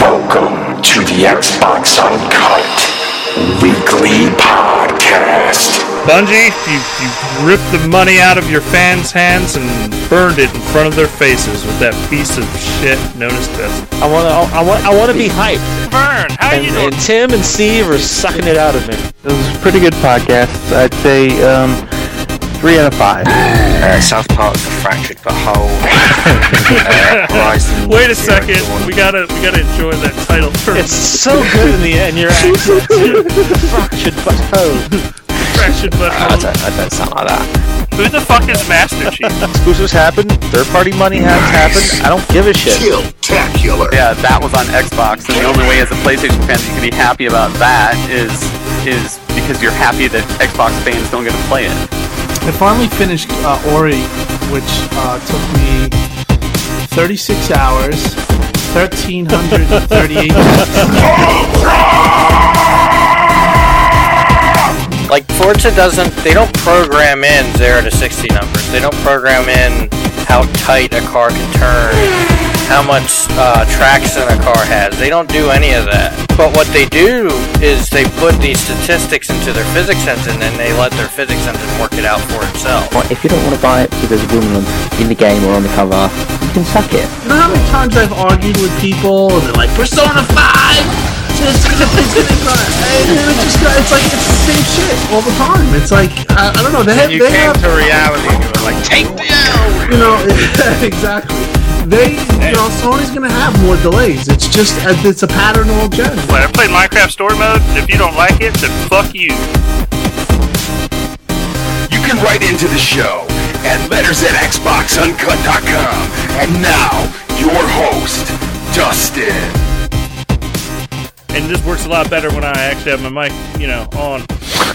Welcome to the Xbox Uncut Weekly Podcast. Bungie, you ripped the money out of your fans' hands and burned it in front of their faces with that piece of shit known as Destiny. I want to be hyped. Vern, how you doing? And Tim and Steve are sucking it out of me. It was a pretty good podcast. I'd say 3 out of 5. South Park, The Fractured but Whole. Horizon. Wait a second, we gotta enjoy that title first. It's so good in the end. Your accent, The Fractured but Whole. Fractured but Whole. I don't sound like that. Who the fuck is Master Chief? Exclusives happen. Third-party money happened. I don't give a shit. Spectacular. Yeah, that was on Xbox, and the only way as a PlayStation fan that you can be happy about that is because you're happy that Xbox fans don't get to play it. I finally finished Ori, which took me 36 hours, 1,338 minutes. Like, Forza they don't program in 0 to 60 numbers. They don't program in how tight a car can turn, how much traction a car has. They don't do any of that. But what they do is they put these statistics into their physics engine and they let their physics engine work it out for itself. If you don't want to buy it because there's a woman in the game or on the cover, you can suck it. You know how many times I've argued with people and they're like, Persona 5! It's like, it's the same shit all the time. It's like, I don't know. They came to reality and you were like, take down! You know, exactly. Sony's gonna have more delays. It's just, it's a pattern all gen. I played Minecraft Story Mode, and if you don't like it, then fuck you. You can write into the show at letters@xboxuncut.com. And now, your host, Dustin. And this works a lot better when I actually have my mic, on.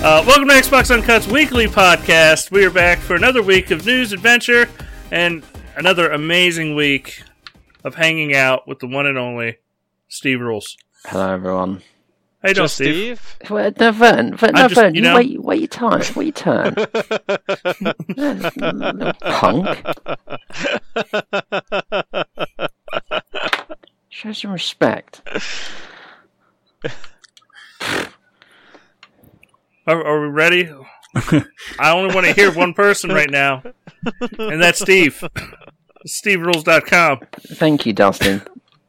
Welcome to Xbox Uncut's Weekly Podcast. We are back for another week of news, adventure, and another amazing week of hanging out with the one and only Steve Rules. Hello, everyone. Hey, don't Steve. Wait, no, Vern. Wait your turn. Little punk. Show some respect. Are we ready? I only want to hear one person right now, and that's Steve. SteveRules.com. Thank you, Dustin.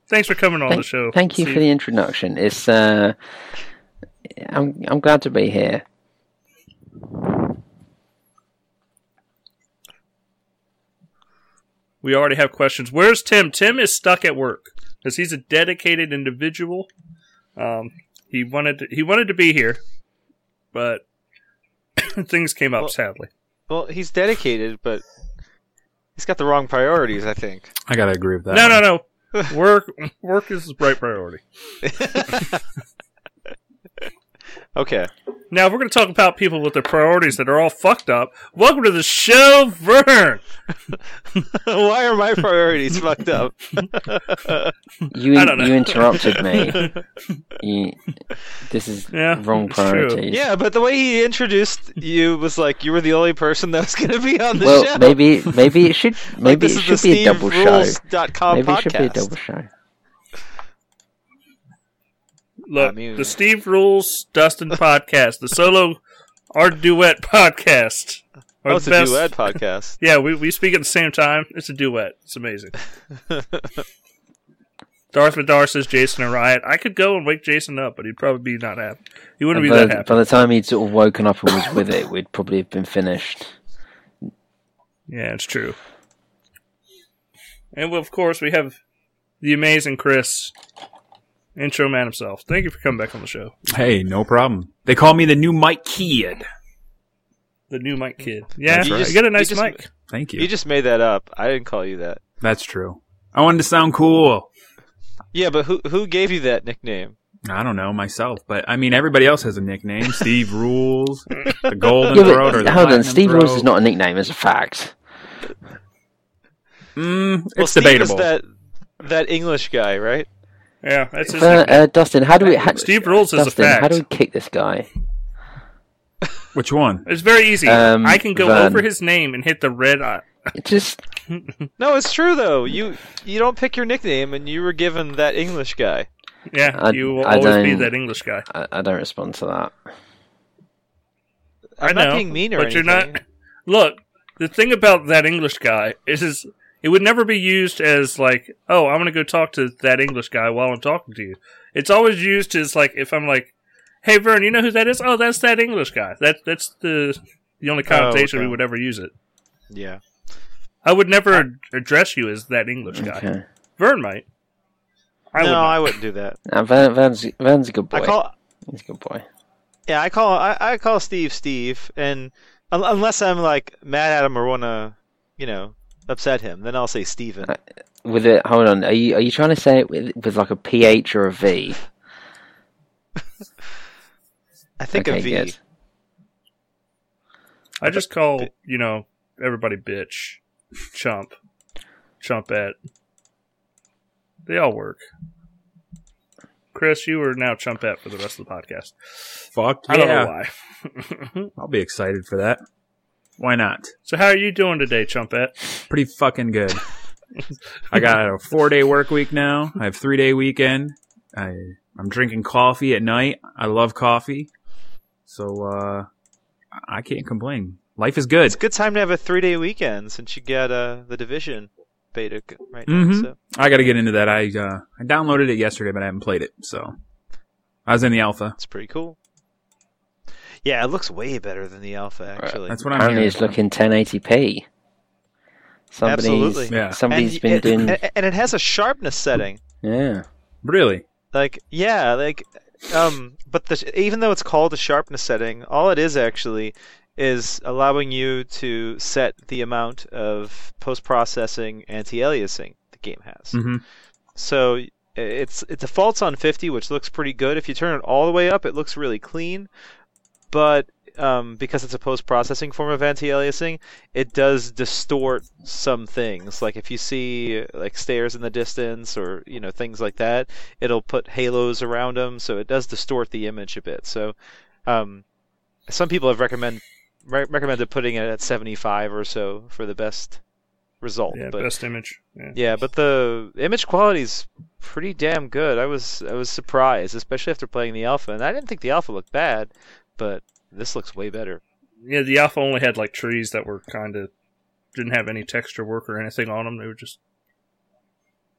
Thanks for coming on the show. Thank you, Steve, for the introduction. It's I'm glad to be here. We already have questions. Where's Tim? Tim is stuck at work because he's a dedicated individual. He wanted to be here, but things came up, sadly. Well, he's dedicated, but he's got the wrong priorities, I think. I gotta agree with that. No. Work is his right priority. Okay. Now, if we're going to talk about people with their priorities that are all fucked up, welcome to the show, Vern! Why are my priorities fucked up? I don't know. You interrupted me. Wrong priorities. Yeah, but the way he introduced you was like you were the only person that was going to be on the show. Well, maybe it should be a double show. Maybe it should be a double show. Look, the Steve Rules Dustin podcast, the solo art duet podcast. It's a duet podcast. Yeah, we speak at the same time. It's a duet. It's amazing. Darth Madar says Jason and Riot. I could go and wake Jason up, but he'd probably be not happy. He wouldn't be that happy. By the time he'd sort of woken up and was with it, we'd probably have been finished. Yeah, it's true. And of course, we have the amazing Chris. Intro man himself. Thank you for coming back on the show. Hey, no problem. They call me the new Mike Kid. The new Mike Kid. Yeah, you got a nice mic. Thank you. You just made that up. I didn't call you that. That's true. I wanted to sound cool. Yeah, but who gave you that nickname? I don't know, myself. But, I mean, everybody else has a nickname. Steve Rules, the Golden Throat, or the Hold on, Steve Rules is not a nickname. It's a fact. It's debatable. Steve is that English guy, right? Yeah, that's his Dustin, how do we... Steve Rules is a fact. How do we kick this guy? Which one? It's very easy. I can go over his name and hit the red It just no, it's true though. You don't pick your nickname, and you were given that English guy. Yeah, you will always be that English guy. I don't respond to that. I'm not being mean or but anything. You're not. Look, the thing about that English guy is it would never be used as like, oh, I'm going to go talk to that English guy while I'm talking to you. It's always used as like, if I'm like, hey, Vern, you know who that is? Oh, that's that English guy. That's the only connotation we would ever use it. Yeah. I would never address you as that English guy. Okay. Vern might. I wouldn't do that. No, Vern's a good boy. He's a good boy. Yeah, I call Steve, and unless I'm like mad at him or want to, upset him, then I'll say Steven. With it, hold on. Are you trying to say it with like a PH or a V? I think a V. Good. I just call everybody bitch, chump, chumpette. They all work. Chris, you are now chumpette for the rest of the podcast. Fuck yeah. I don't know why. I'll be excited for that. Why not? So how are you doing today, chumpette? Pretty fucking good. I got a 4-day work week now. I have 3-day weekend. I'm drinking coffee at night. I love coffee. So I can't complain. Life is good. It's a good time to have a 3-day weekend since you got The Division beta right now. Mm-hmm. So. I got to get into that. I downloaded it yesterday, but I haven't played it. So I was in the alpha. It's pretty cool. Yeah, it looks way better than the alpha, actually. Right. That's what I'm hearing. Apparently it's looking 1080p. Absolutely. Yeah. Somebody's been doing... And it has a sharpness setting. Yeah. Really? But even though it's called a sharpness setting, all it is actually is allowing you to set the amount of post-processing anti-aliasing the game has. Mm-hmm. So it defaults on 50, which looks pretty good. If you turn it all the way up, it looks really clean. But because it's a post-processing form of anti-aliasing, it does distort some things. Like if you see like stairs in the distance or things like that, it'll put halos around them, so it does distort the image a bit. So some people have recommended putting it at 75 or so for the best result. Yeah, but, best image. Yeah, but the image quality's pretty damn good. I was surprised, especially after playing the alpha, and I didn't think the alpha looked bad. But this looks way better. Yeah, the alpha only had like trees that were kind of didn't have any texture work or anything on them. They were just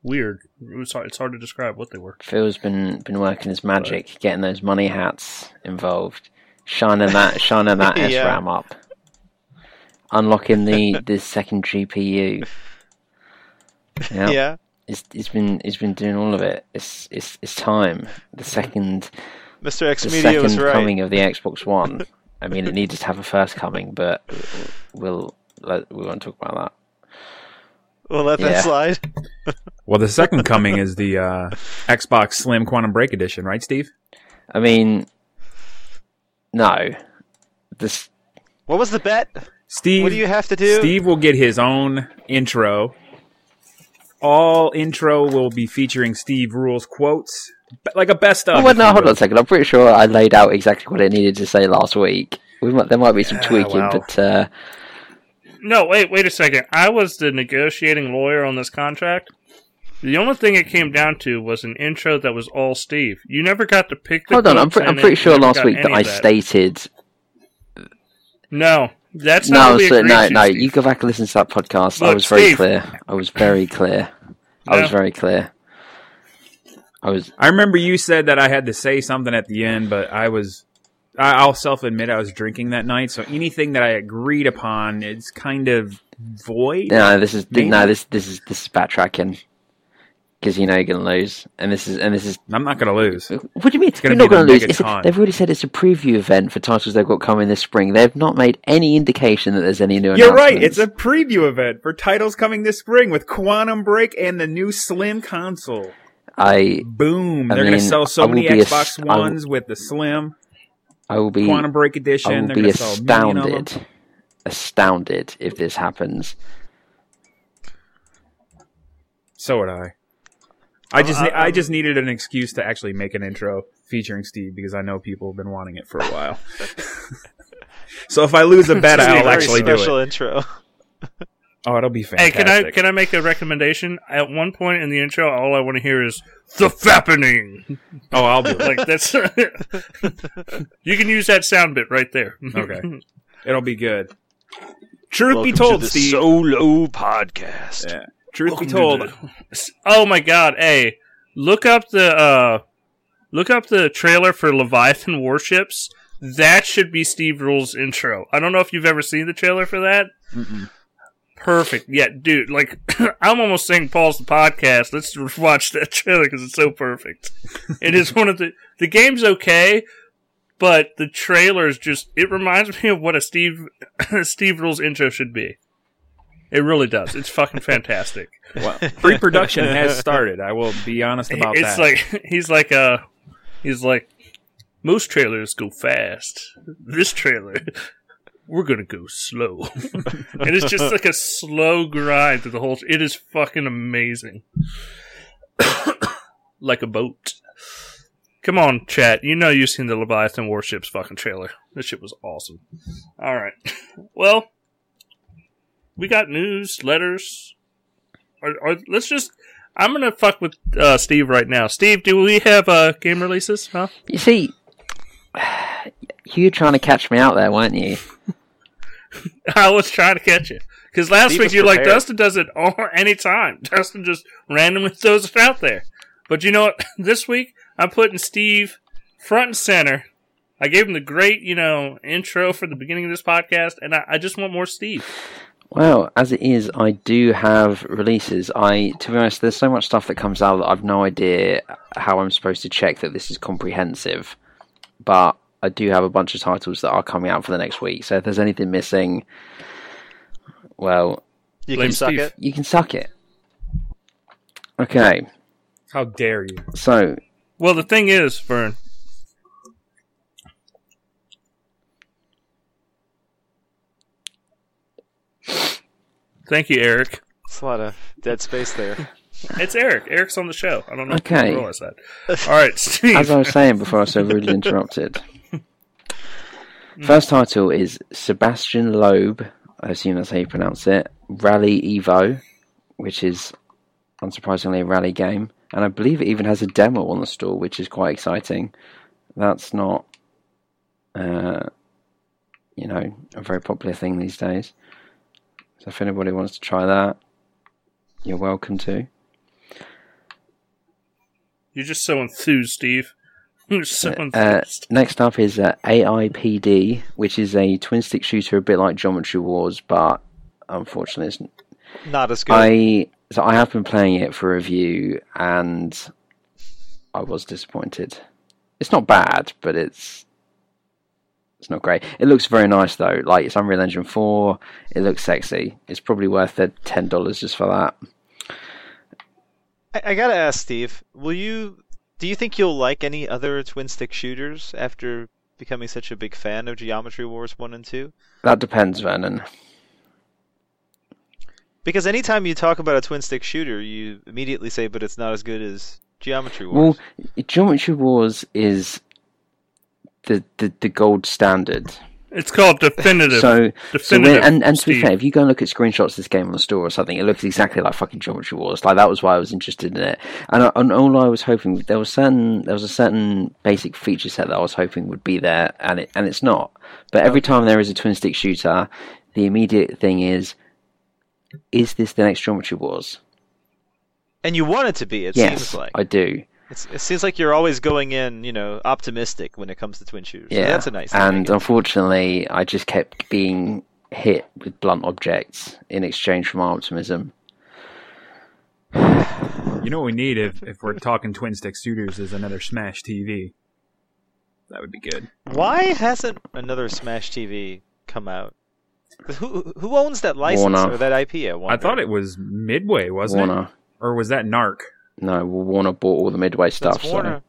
weird. It's hard to describe what they were. Phil's been working his magic, getting those money hats involved, shining that SRAM up, unlocking the second GPU. Yep. Yeah, it's been doing all of it. It's time. The second. Mr. X Media was right. The second coming of the Xbox One. I mean, it needed to have a first coming, but we won't talk about that. We'll let that slide. Well, the second coming is the Xbox Slim Quantum Break Edition, right, Steve? I mean, no. What was the bet? Steve, what do you have to do? Steve will get his own intro. All intro will be featuring Steve Rules quotes. Like a best of. Well, no, hold on a second. I'm pretty sure I laid out exactly what it needed to say last week. There might be some tweaking, but... No, wait a second. I was the negotiating lawyer on this contract. The only thing it came down to was an intro that was all Steve. You never got to pick the... Hold on, I'm pretty sure last week that I stated... No, that's not what we agreed to. No, you go back and listen to that podcast. Look, I was very clear. I was very clear. I remember you said that I had to say something at the end, but I'll self-admit I was drinking that night, so anything that I agreed upon is kind of void. No, this is backtracking because you're going to lose, and this is. I'm not going to lose. What do you mean? You're not going to lose. They've already said it's a preview event for titles they've got coming this spring. They've not made any indication that there's any new. You're right. It's a preview event for titles coming this spring with Quantum Break and the new Slim console. They're going to sell so many Xbox Ones with the Slim. Quantum Break Edition. I will be astounded if this happens. So would I. I just needed an excuse to actually make an intro featuring Steve because I know people have been wanting it for a while. So if I lose a bet, I'll actually do it. Special intro. Oh, it'll be fantastic. Hey, can I make a recommendation? At one point in the intro, all I want to hear is the fappening. Oh, I'll do it. Like that's you can use that sound bit right there. Okay, it'll be good. Truth Welcome be told, to the Steve, solo podcast. Yeah. Truth Welcome be told, oh my God! Hey, look up the trailer for Leviathan Warships. That should be Steve Rules' intro. I don't know if you've ever seen the trailer for that. Mm-mm. Perfect. Yeah, dude, like, I'm almost saying pause the podcast. Let's watch that trailer because it's so perfect. It is one of the game's okay, but the trailer is just, it reminds me of what a Steve Rules intro should be. It really does. It's fucking fantastic. Well, pre-production has started. I will be honest about that. It's like, he's like, most trailers go fast. This trailer, we're going to go slow. And it's just like a slow grind through the whole... It is fucking amazing. Like a boat. Come on, chat. You know you've seen the Leviathan Warships fucking trailer. This shit was awesome. All right. Well, we got news, letters. Let's just... I'm going to fuck with Steve right now. Steve, do we have game releases? Huh? You see... You were trying to catch me out there, weren't you? I was trying to catch it. Because last week you're like, Dustin does it all any time. Dustin just randomly throws it out there. But you know what? This week, I'm putting Steve front and center. I gave him the great, intro for the beginning of this podcast, and I just want more Steve. Well, as it is, I do have releases. To be honest, there's so much stuff that comes out that I've no idea how I'm supposed to check that this is comprehensive. But I do have a bunch of titles that are coming out for the next week. So if there's anything missing, well... You can suck it. Okay. How dare you. So... Well, the thing is, Vern... Thank you, Eric. That's a lot of dead space there. It's Eric. Eric's on the show. I don't know if you realize that. All right, Steve. As I was saying before I was so rudely interrupted... First title is Sebastian Loeb, I assume that's how you pronounce it, Rally Evo, which is unsurprisingly a rally game. And I believe it even has a demo on the store, which is quite exciting. That's not, a very popular thing these days. So if anybody wants to try that, you're welcome to. You're just so enthused, Steve. Next up is AIPD, which is a twin-stick shooter a bit like Geometry Wars, but unfortunately it's not as good. I have been playing it for review, and I was disappointed. It's not bad, but it's not great. It looks very nice, though. Like, it's Unreal Engine 4. It looks sexy. It's probably worth the $10 just for that. I gotta ask, Steve, do you think you'll like any other twin-stick shooters after becoming such a big fan of Geometry Wars 1 and 2? That depends, Vernon. Because anytime you talk about a twin-stick shooter, you immediately say, but it's not as good as Geometry Wars. Well, Geometry Wars is the gold standard. It's called Definitive. To be fair, if you go and look at screenshots of this game on the store or something, it looks exactly like fucking Geometry Wars. Like, that was why I was interested in it. And all I was hoping, there was a certain basic feature set that I was hoping would be there, and it's not. But every time there is a twin-stick shooter, the immediate thing is this the next Geometry Wars? And you want it to be, seems like. Yes, I do. It seems like you're always going in, optimistic when it comes to twin shooters. Yeah, so that's a nice thing. And unfortunately, I just kept being hit with blunt objects in exchange for my optimism. You know what we need if we're talking twin-stick shooters is another Smash TV. That would be good. Why hasn't another Smash TV come out? Who owns that license Warner. Or that IP? I thought it was Midway, wasn't Warner. It? Or was that NARC? No, Warner bought all the Midway stuff. So.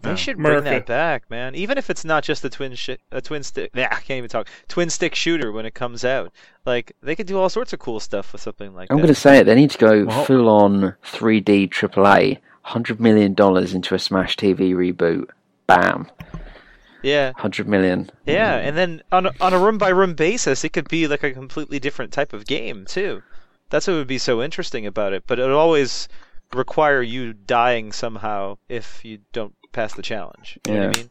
They should bring that back, man. Even if it's not just a twin stick. I can't even talk. Twin stick shooter when it comes out. Like, they could do all sorts of cool stuff with something like I'm going to say it. They need to go full on 3D AAA, $100 million into a Smash TV reboot. Bam. Yeah. 100 million. Yeah, and then on a room-by-room basis, it could be like a completely different type of game, too. That's what would be so interesting about it. But it would always require you dying somehow if you don't pass the challenge. You know what I mean?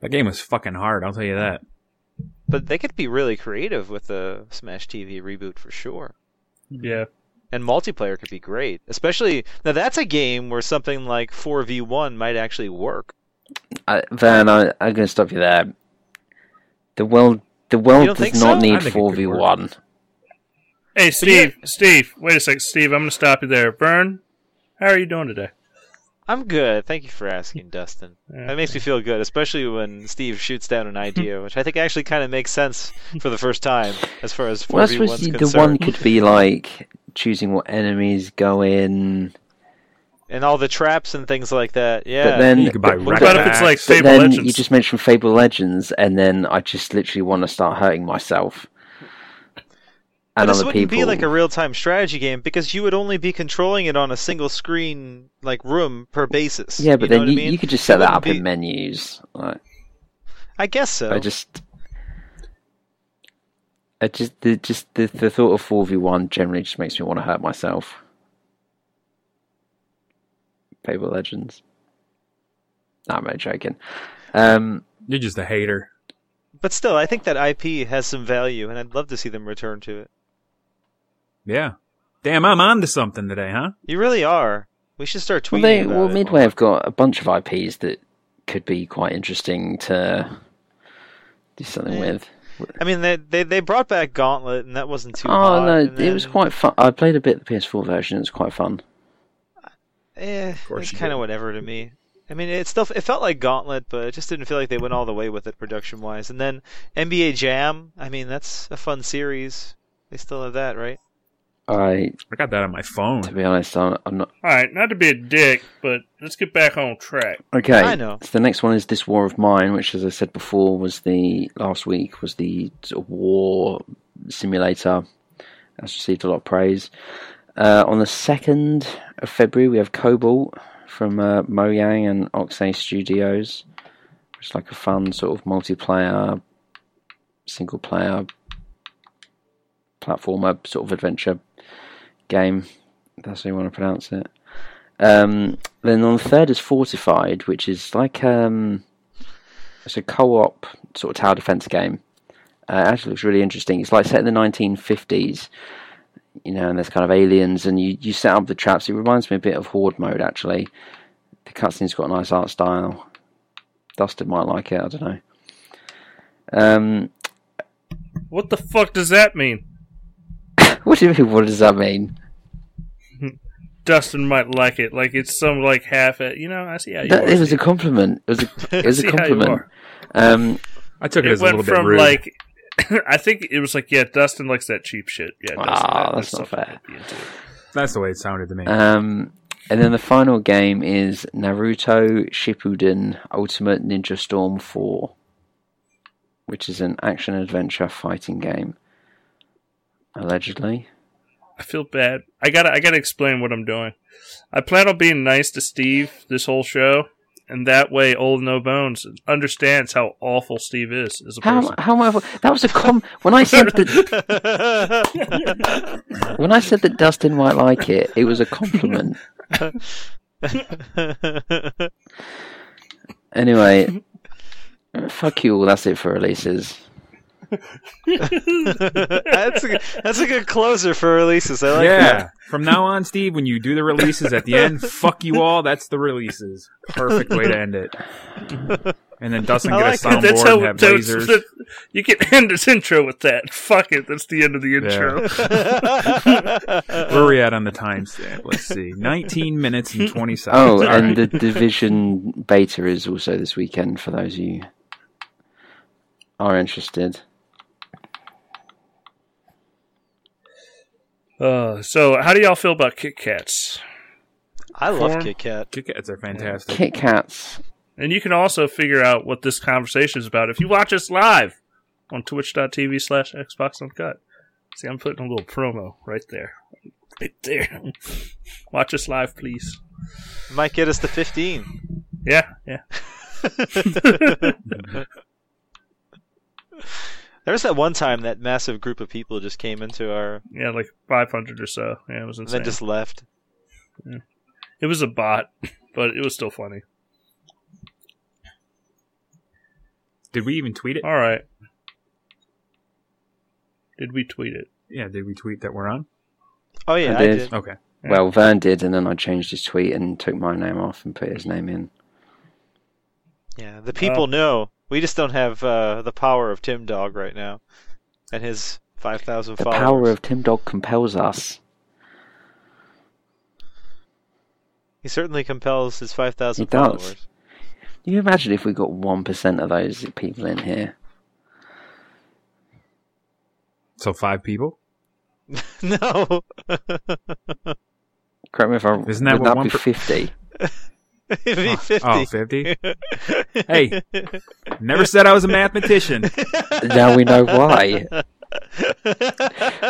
That game was fucking hard, I'll tell you that. But they could be really creative with the Smash TV reboot for sure. Yeah. And multiplayer could be great. Especially, now that's a game where something like 4v1 might actually work. Vern, I'm going to stop you there. The world does not need 4v1. Hey, Steve, wait a sec. Steve, I'm going to stop you there. Vern, how are you doing today? I'm good. Thank you for asking, Dustin. That makes me feel good, especially when Steve shoots down an idea, which I think actually kind of makes sense for the first time as far as 4v1's concerned. The one could be like choosing what enemies go in, and all the traps and things like that. Yeah. But then, what if it's like Fable Legends? You just mentioned Fable Legends, and then I just literally want to start hurting myself. And but this wouldn't be like a real-time strategy game, because you would only be controlling it on a single screen, like room per basis. Yeah, but you could just set that up in menus. Like, I guess so. The thought of 4v1 generally just makes me want to hurt myself. Fable Legends. No, I'm not joking. You're just a hater. But still, I think that IP has some value, and I'd love to see them return to it. Yeah. Damn, I'm on to something today, huh? You really are. We should start tweeting about it. Midway have got a bunch of IPs that could be quite interesting to do something with. I mean, they brought back Gauntlet, and that wasn't too hot. Oh, no, it was quite fun. I played a bit of the PS4 version. It was quite fun. It's kind of whatever to me. I mean, it felt like Gauntlet, but it just didn't feel like they went all the way with it production-wise. And then NBA Jam, I mean, that's a fun series. They still have that, right? I got that on my phone. To be honest, I'm not... All right, not to be a dick, but let's get back on track. Okay, I know. So the next one is This War of Mine, which, as I said before, was the war simulator. That's received a lot of praise. On the 2nd of February, we have Cobalt from Mojang and Oxay Studios. It's like a fun sort of multiplayer, single-player platformer sort of adventure game. That's how you want to pronounce it. Then on the 3rd is Fortified, which is like it's a co-op sort of tower defense game. It actually looks really interesting. It's like set in the 1950s. You know, and there's kind of aliens, and you set up the traps. It reminds me a bit of Horde mode, actually. The cutscene's got a nice art style. Dustin might like it, I don't know. What the fuck does that mean? What do you mean, what does that mean? Dustin might like it. Like, it's some, like, half... I see how you are. It was a compliment. It was a compliment. I took it as a little bit rude. Like, I think it was like, yeah, Dustin likes that cheap shit. Yeah, that's not fair. That's the way it sounded to me. And then the final game is Naruto Shippuden Ultimate Ninja Storm 4, which is an action-adventure fighting game, allegedly. I feel bad. I gotta explain what I'm doing. I plan on being nice to Steve this whole show. And that way, Olno Bones understands how awful Steve is as a person. That was a when I said that. When I said that Dustin might like it, it was a compliment. Anyway, fuck you all. That's it for releases. That's a good closer for releases. I like that. From now on, Steve, when you do the releases at the end, fuck you all, that's the releases. Perfect way to end it. And then Dustin get a soundboard and have lasers. You can end this intro with that. Fuck it, that's the end of the intro. Yeah. Where are we at on the timestamp? Let's see. 19 minutes and 20 seconds. Oh, and the Division beta is also this weekend for those of you are interested. So, how do y'all feel about Kit Kats? I love Kit Kats. Kit Kats are fantastic. Kit Kats. And you can also figure out what this conversation is about if you watch us live on twitch.tv/Xbox Uncut. See, I'm putting a little promo right there. Right there. Watch us live, please. Might get us to 15. Yeah. There was that one time that massive group of people just came into our... Yeah, like 500 or so. Yeah, it was insane. And then just left. Yeah. It was a bot, but it was still funny. Did we even tweet it? All right. Did we tweet it? Yeah, did we tweet that we're on? Oh, yeah, I did. Okay. Yeah. Well, Vern did, and then I changed his tweet and took my name off and put his name in. Yeah, the people know. We just don't have the power of Tim Dog right now and his 5,000 followers. The power of Tim Dog compels us. He certainly compels his 5,000 followers. Does. Can you imagine if we got 1% of those people in here? So 5 people? No. Correct me if I'm wrong. Isn't that what 50? It'd be 50. Oh, 50? Hey, never said I was a mathematician. Now we know why.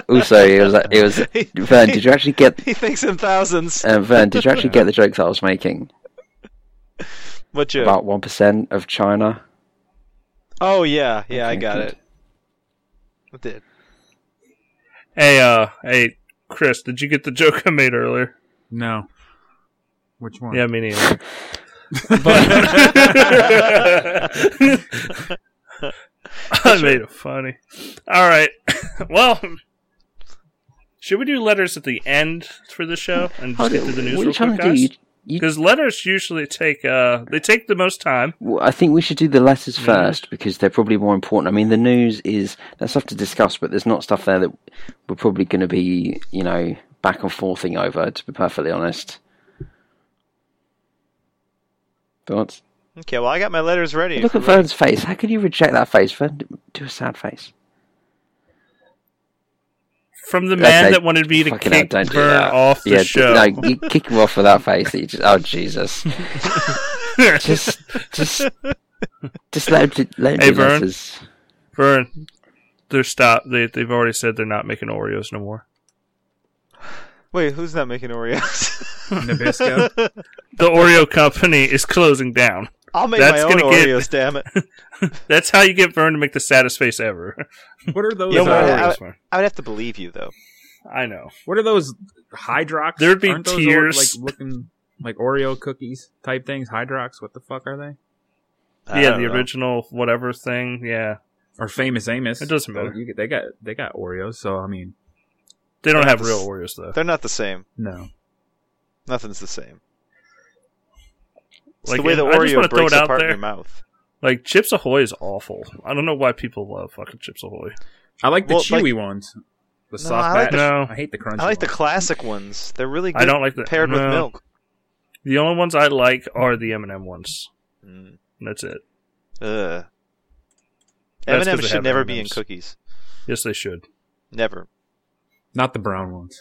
Also, it was Vern, did you actually get... He thinks in thousands. Vern, did you actually get the jokes I was making? What joke? About 1% of China. Oh, yeah. Yeah, okay, I got it. I did. Hey, Chris, did you get the joke I made earlier? No. Which one? Yeah, me neither. I made it funny. All right. Well, should we do letters at the end for the show and just get to the news real quick, guys? Because letters usually take the most time. Well, I think we should do the letters first because they're probably more important. I mean, the news is that's stuff to discuss, but there's not stuff there that we're probably going to be, back and forthing over. To be perfectly honest. Thoughts? Okay, well, I got my letters ready. Look at Vern's face. How can you reject that face? Vern, do a sad face. From the man that wanted me to kick Vern off the show. No, you kick him off with that face. That you just, oh, Jesus. just let him do letters. Vern, they're stopped. They've already said they're not making Oreos no more. Wait, who's not making Oreos? Nabisco. The Oreo company is closing down. I'll make my own Oreos, damn it. That's how you get Vern to make the saddest face ever. What are those Oreos? I would have to believe you, though. I know. What are those Hydrox? There'd be tears. Those, looking like Oreo cookies type things? Hydrox? What the fuck are they? Yeah, the original whatever thing. Yeah. Or Famous Amos. It doesn't matter. They got Oreos, so I mean... They don't have real Oreos, though. They're not the same. No. Nothing's the same. It's the way the Oreo breaks apart in your mouth. Like, Chips Ahoy is awful. I don't know why people love fucking Chips Ahoy. I like the chewy ones. The soft batch. No. I hate the crunchy ones. I like the classic ones. They're really good paired with milk. The only ones I like are the M&M ones. Mm. And that's it. Ugh. M&Ms should never be in cookies. Yes, they should. Never. Not the brown ones.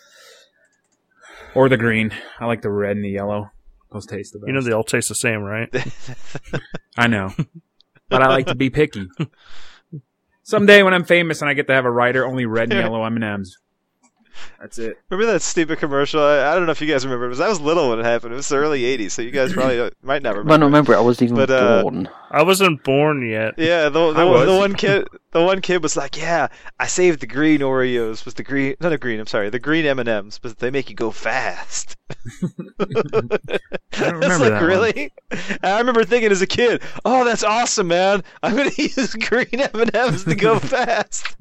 Or the green. I like the red and the yellow. Those taste the best. You know they all taste the same, right? I know. But I like to be picky. Someday when I'm famous and I get to have a rider, only red and yellow M&Ms. That's it. Remember that stupid commercial? I don't know if you guys remember. I was little when it happened. It was the early 80s, so you guys probably might not remember. I don't remember. I wasn't even born. I wasn't born yet. Yeah, the one kid was like, yeah, I saved the green Oreos. Was the green? Not the green, I'm sorry. The green M&Ms, but they make you go fast. I don't remember that really? One. I remember thinking as a kid, oh, that's awesome, man. I'm going to use green M&Ms to go fast.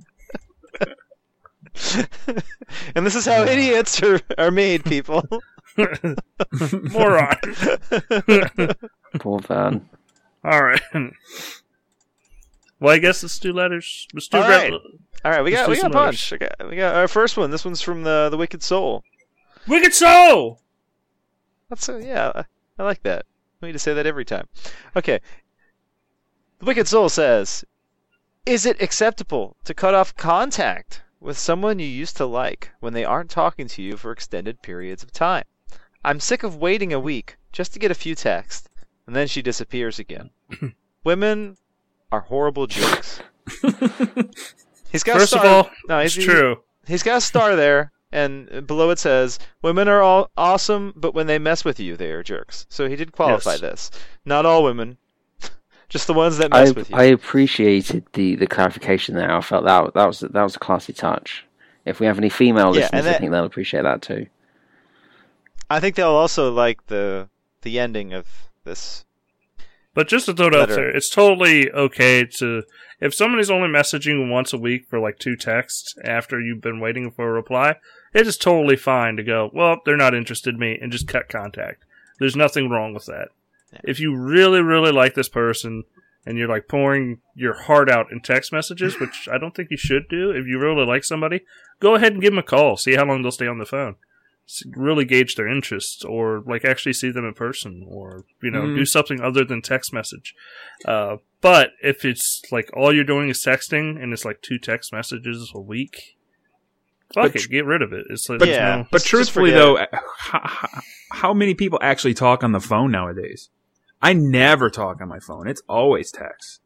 And this is how idiots are made, people. Moron. Poor Van. All right. Well, I guess let's do letters. Let's do All right, we got a bunch. We got our first one. This one's from the Wicked Soul. Wicked Soul! I like that. We need to say that every time. Okay. The Wicked Soul says, is it acceptable to cut off contact with someone you used to like when they aren't talking to you for extended periods of time? I'm sick of waiting a week just to get a few texts, and then she disappears again. Women are horrible jerks. He's got First a star. Of all, no, it's true. He's got a star there, and below it says, women are all awesome, but when they mess with you, they are jerks. So he did qualify this. Not all women. Just the ones that mess with you. I appreciated the clarification there. I felt that was a classy touch. If we have any female listeners, I think they'll appreciate that too. I think they'll also like the ending of this. But just to throw it out there, it's totally okay to... If somebody's only messaging once a week for like 2 texts after you've been waiting for a reply, it is totally fine to go, well, they're not interested in me, and just cut contact. There's nothing wrong with that. Yeah. If you really, really like this person, and you're like pouring your heart out in text messages, which I don't think you should do, if you really like somebody, go ahead and give them a call. See how long they'll stay on the phone. Really gauge their interests, or like actually see them in person, or do something other than text message. But if it's like all you're doing is texting, and it's like 2 text messages a week, fuck it, get rid of it. It's like, but truthfully though, how many people actually talk on the phone nowadays? I never talk on my phone. It's always text.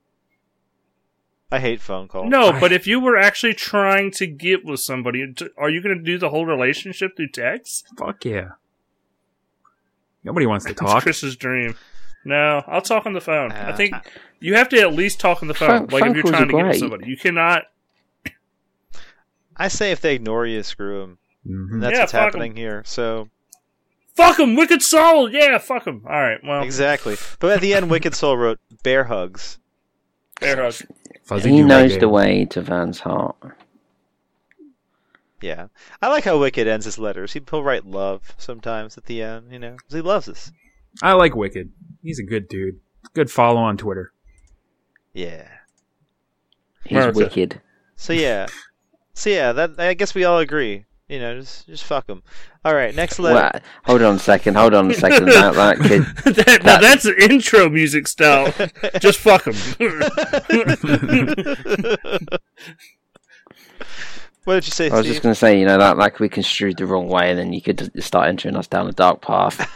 I hate phone calls. No, but if you were actually trying to get with somebody, are you going to do the whole relationship through text? Fuck yeah. Nobody wants to talk. It's Chris's dream. No, I'll talk on the phone. I think you have to at least talk on the phone. Like if you're trying to get with somebody. You cannot... I say if they ignore you, screw them. Mm-hmm. And that's what's happening here. So... Fuck him, Wicked Soul! Yeah, fuck him. Alright, well... Exactly. But at the end, Wicked Soul wrote, bear hugs. Bear hugs. Fuzzy he knows the way to Van's heart. Yeah. I like how Wicked ends his letters. He'll write love sometimes at the end, because he loves us. I like Wicked. He's a good dude. Good follow on Twitter. Yeah. He's wicked. So yeah, that I guess we all agree. Just fuck them. All right, next letter. Well, hold on a second. That kid. Now that's an intro music style. Just fuck them. What did you say, Steve? I was just going to say, that that could be construed the wrong way, and then you could start entering us down a dark path.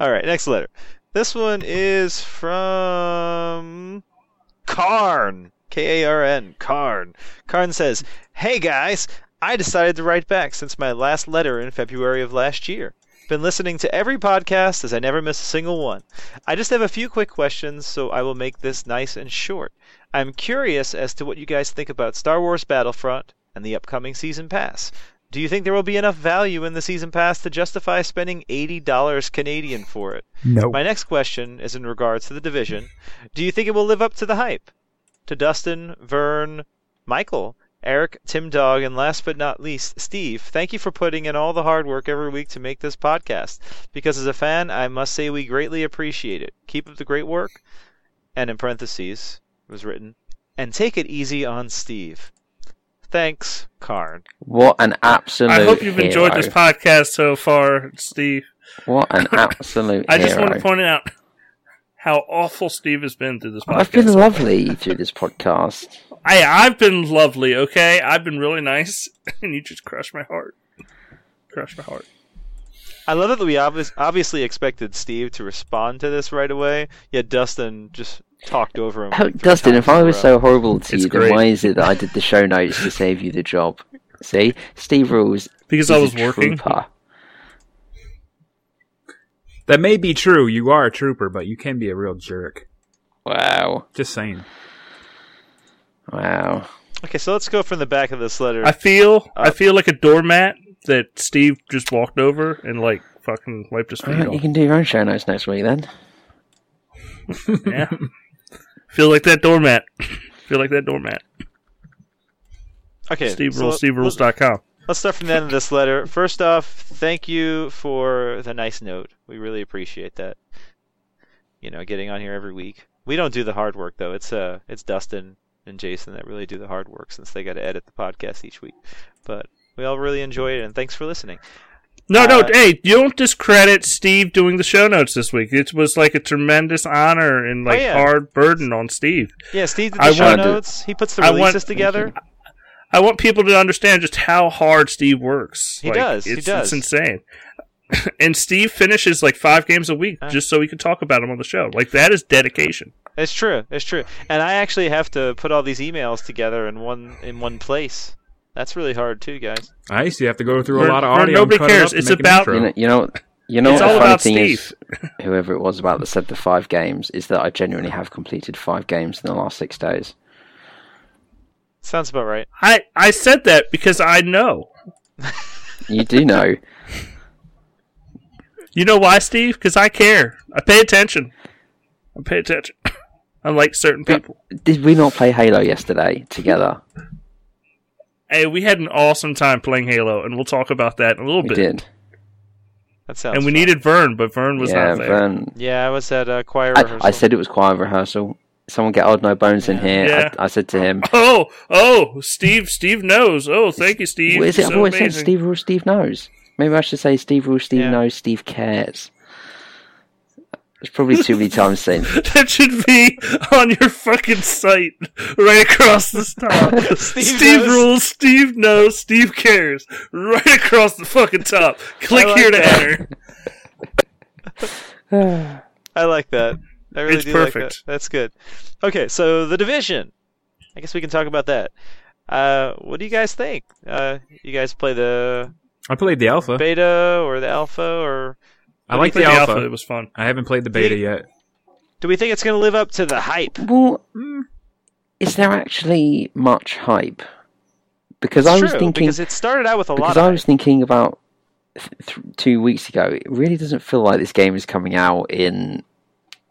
All right, next letter. This one is from Karn. K-A-R-N, Karn. Karn says, "Hey guys, I decided to write back since my last letter in February of last year. Been listening to every podcast as I never miss a single one. I just have a few quick questions, so I will make this nice and short. I'm curious as to what you guys think about Star Wars Battlefront and the upcoming Season Pass. Do you think there will be enough value in the Season Pass to justify spending $80 Canadian for it? No. My next question is in regards to The Division. Do you think it will live up to the hype? To Dustin, Vern, Michael, Eric, Tim Dog, and last but not least, Steve, thank you for putting in all the hard work every week to make this podcast. Because as a fan, I must say we greatly appreciate it. Keep up the great work." And in parentheses was written, "And take it easy on Steve. Thanks, Karn." What an absolute hero. I hope you've enjoyed this podcast so far, Steve. What an absolute I just want to point out how awful Steve has been through this podcast. I've been lovely through this podcast. I've been lovely, okay? I've been really nice, and you just crushed my heart. Crushed my heart. I love that we obviously expected Steve to respond to this right away, yet Dustin just talked over him. Dustin, if I was so horrible to you, then why is it that I did the show notes to save you the job? See? Steve Rules. Because I was working. Trooper. That may be true. You are a trooper, but you can be a real jerk. Wow. Just saying. Wow. Okay, so let's go from the back of this letter. I feel like a doormat that Steve just walked over and like fucking wiped his feet off. You can do your own show notes next week then. Yeah. Feel like that doormat. Okay. SteveRules.com. Let's start from the end of this letter. First off, thank you for the nice note. We really appreciate that. Getting on here every week. We don't do the hard work, though. It's Dustin and Jason that really do the hard work since they got to edit the podcast each week. But we all really enjoy it, and thanks for listening. No, hey, you don't discredit Steve doing the show notes this week. It was like a tremendous honor and hard burden on Steve. Yeah, Steve did the show notes. He puts the releases together. I want people to understand just how hard Steve works. He does. It's insane. And Steve finishes like 5 games a week just so we can talk about them on the show. Like, that is dedication. It's true. And I actually have to put all these emails together in one place. That's really hard too, guys. I used to have to go through a lot of audio. Nobody cares. It's about... You know, it's what the funny thing Steve. Is, whoever it was about that said the 5 games, is that I genuinely have completed 5 games in the last 6 days. Sounds about right. I said that because I know. You do know. You know why, Steve? Because I care. I pay attention. Unlike certain people. Did we not play Halo yesterday together? Hey, we had an awesome time playing Halo, and we'll talk about that in a little bit. We did. That sounds and we fun. Needed Vern, but Vern was not there. Vern. Yeah, I was at choir rehearsal. I said it was choir rehearsal. Someone get Olno Bones in here. Yeah. I said to him... Oh, Steve knows. Oh, thank you, Steve. Well, is it, I've always said Steve Rules, Steve knows. Maybe I should say Steve Rules, Steve knows, Steve cares. It's probably too many times seen. That should be on your fucking site right across the top. Steve Rules, Steve knows, Steve cares. Right across the fucking top. Click like here to enter. I like that. I really it's do perfect. Like that. That's good. Okay, so The Division. I guess we can talk about that. What do you guys think? You guys play the... I played the alpha. Beta or the alpha or... I like the alpha. It was fun. I haven't played the beta yet. Do we think it's going to live up to the hype? Well, is there actually much hype? Because it's thinking because it started out with a lot. Because I was thinking about 2 weeks ago. It really doesn't feel like this game is coming out in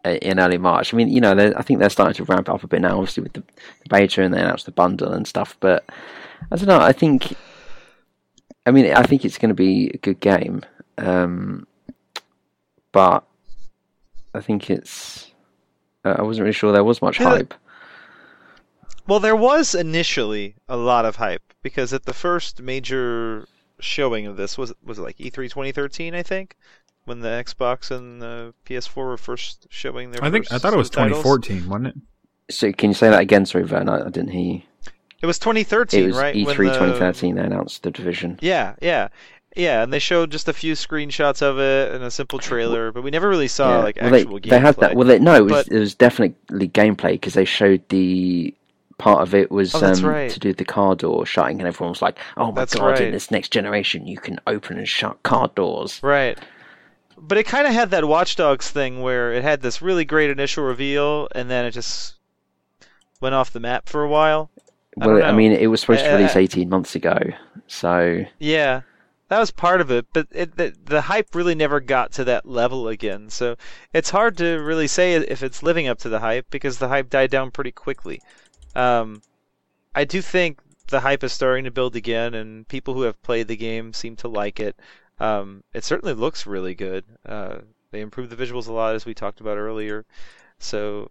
early March. I mean, you know, I think they're starting to ramp up a bit now, obviously with the beta and they announced the bundle and stuff. But I don't know. I think it's going to be a good game. But I think it's... I wasn't really sure there was much hype. Well, there was initially a lot of hype, because at the first major showing of this, was it like E3 2013, I think? When the Xbox and the PS4 were first showing their I thought it was 2014, wasn't it? So can you say that again? Sorry, Vern, I didn't hear you. It was 2013, right? It was E3 2013, they announced The Division. Yeah. Yeah, and they showed just a few screenshots of it and a simple trailer, but we never really saw actual gameplay. They had that. Well, it was definitely gameplay because they showed the part of it was to do with the car door shutting, and everyone was like, "Oh my god! Right. In this next generation, you can open and shut car doors." Right. But it kind of had that Watch Dogs thing where it had this really great initial reveal, and then it just went off the map for a while. Well, I mean, it was supposed to release 18 months ago, so yeah. That was part of it, but the hype really never got to that level again. So it's hard to really say if it's living up to the hype because the hype died down pretty quickly. I do think the hype is starting to build again, and people who have played the game seem to like it. It certainly looks really good. They improved the visuals a lot, as we talked about earlier. So,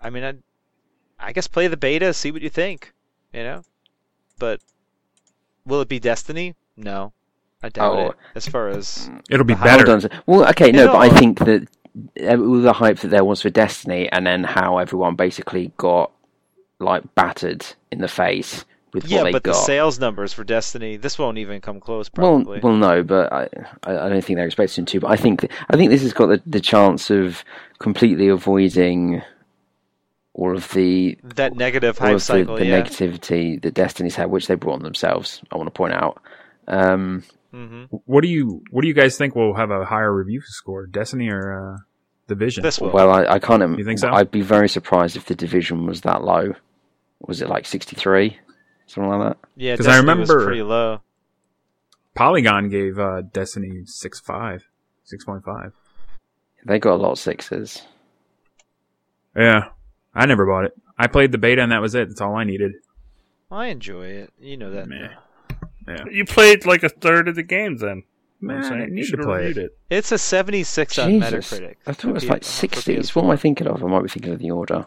I mean, I guess play the beta, see what you think, you know? But will it be Destiny? No. I doubt it, as far as... It'll be better. Well, okay, no, but I think that all the hype that there was for Destiny and then how everyone basically got, like, battered in the face with what they got. Yeah, but the sales numbers for Destiny, this won't even come close, probably. Well, no, but I don't think they're expecting to, but I think this has got the chance of completely avoiding all of the... That negative hype cycle, the negativity that Destiny's had, which they brought on themselves, I want to point out. Mm-hmm. What do you guys think will have a higher review score, Destiny or Division? Well, I can't. You think so? I'd be very surprised if the Division was that low. Was it like 63, something like that? Yeah, because I remember was pretty low. Polygon gave Destiny 6.5. They got a lot of 6s. Yeah, I never bought it. I played the beta and that was it. That's all I needed. I enjoy it. You know that. Man. Yeah. You played like a third of the game then. Man, you should play it. It's a 76 on Metacritic. I thought it was like 60. What am I thinking of? I might be thinking of the order.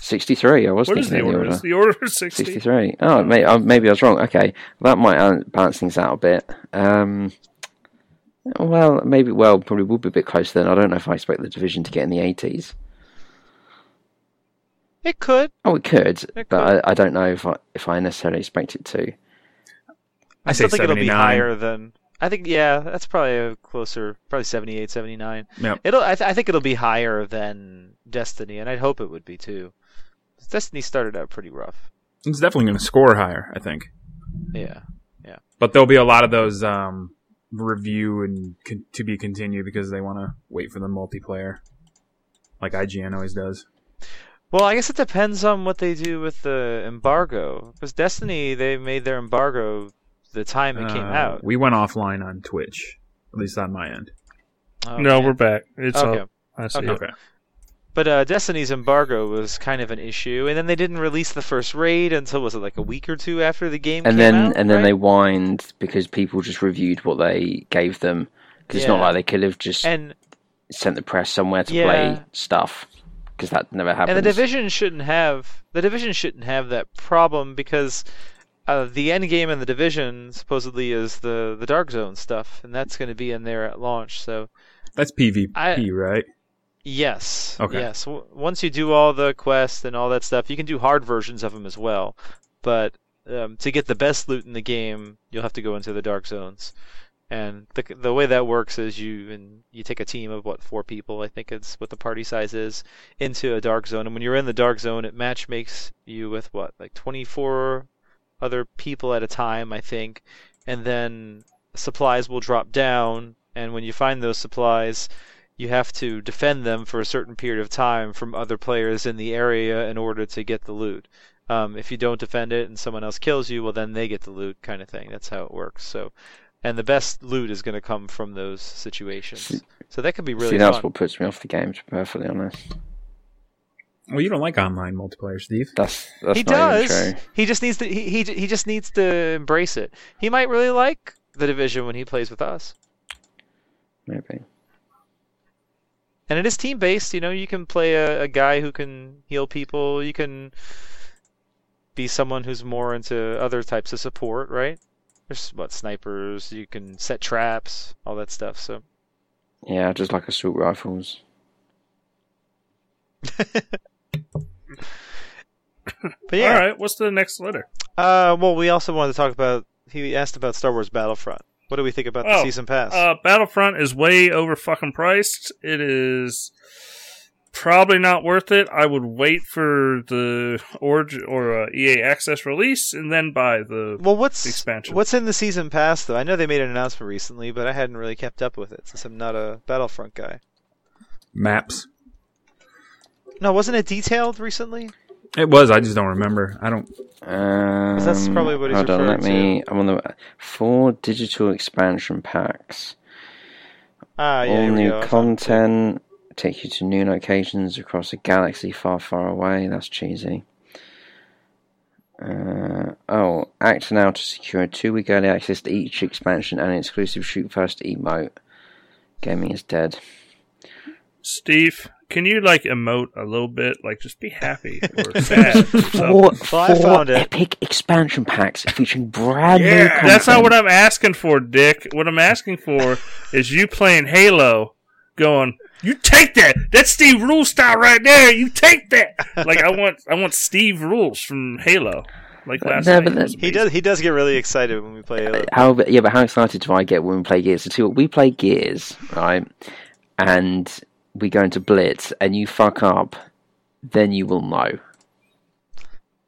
63. I was thinking of the order. Is the order 60? 63. Oh, maybe I was wrong. Okay, that might balance things out a bit. Well, maybe. Well, probably will be a bit closer then. I don't know if I expect the Division to get in the 80s. It could. Oh, it could. But I don't know if I necessarily expect it to. I still think 79. It'll be higher than... I think, yeah, that's probably probably 78, 79. Yep. I think it'll be higher than Destiny, and I'd hope it would be too. Destiny started out pretty rough. It's definitely going to score higher, I think. Yeah. But there'll be a lot of those review and to be continued because they want to wait for the multiplayer, like IGN always does. Well, I guess it depends on what they do with the embargo. Because Destiny, they made their embargo the time it came out. We went offline on Twitch, at least on my end. Oh, no, man. We're back. It's okay. Up. I see. Okay. Okay. But Destiny's embargo was kind of an issue, and then they didn't release the first raid until, was it like a week or two after the game came out? And then they whined because people just reviewed what they gave them. Because it's not like they could have just sent the press somewhere to play stuff, because that never happens. And the Division shouldn't have that problem, because the end game in the Division supposedly is the Dark Zone stuff, and that's going to be in there at launch. So that's PvP, right? Yes. Okay. Yes. Once you do all the quests and all that stuff, you can do hard versions of them as well. But to get the best loot in the game, you'll have to go into the Dark Zones. And the way that works is you take a team of, 4 people, I think it's what the party size is, into a Dark Zone. And when you're in the Dark Zone, it match makes you with, 24 other people at a time, I think. And then supplies will drop down. And when you find those supplies, you have to defend them for a certain period of time from other players in the area in order to get the loot. If you don't defend it and someone else kills you, well, then they get the loot, kind of thing. That's how it works. So, and the best loot is going to come from those situations. So that could be really fun. That's what puts me off the game, to be perfectly honest. Well, you don't like online multiplayer, Steve. That's he not does. Even true. He just needs to. He just needs to embrace it. He might really like The Division when he plays with us. Maybe. And it is team-based, you can play a guy who can heal people, you can be someone who's more into other types of support, right? There's, snipers, you can set traps, all that stuff, so... Yeah, just like assault rifles. But yeah. Alright, what's the next letter? Well, we also wanted to talk about... He asked about Star Wars Battlefront. What do we think about the season pass? Battlefront is way over fucking priced. It is probably not worth it. I would wait for the EA Access release and then buy the expansion. What's in the season pass, though? I know they made an announcement recently, but I hadn't really kept up with it since I'm not a Battlefront guy. Maps. No, wasn't it detailed recently? It was. I just don't remember. I don't. That's probably what he's referring to. I'm on the 4 digital expansion packs. All new content take you to new locations across a galaxy far, far away. That's cheesy. Act now to secure a 2-week early access to each expansion and an exclusive shoot first emote. Gaming is dead. Steve, can you emote a little bit? Just be happy or sad. Four epic expansion packs featuring brand new content. That's not what I'm asking for, Dick. What I'm asking for is you playing Halo, going, "You take that. That's Steve Rules style right there. You take that." I want Steve Rules from Halo. He does get really excited when we play Halo. But how excited do I get when we play Gears? So we play Gears, right? And we go into Blitz, and you fuck up, then you will know.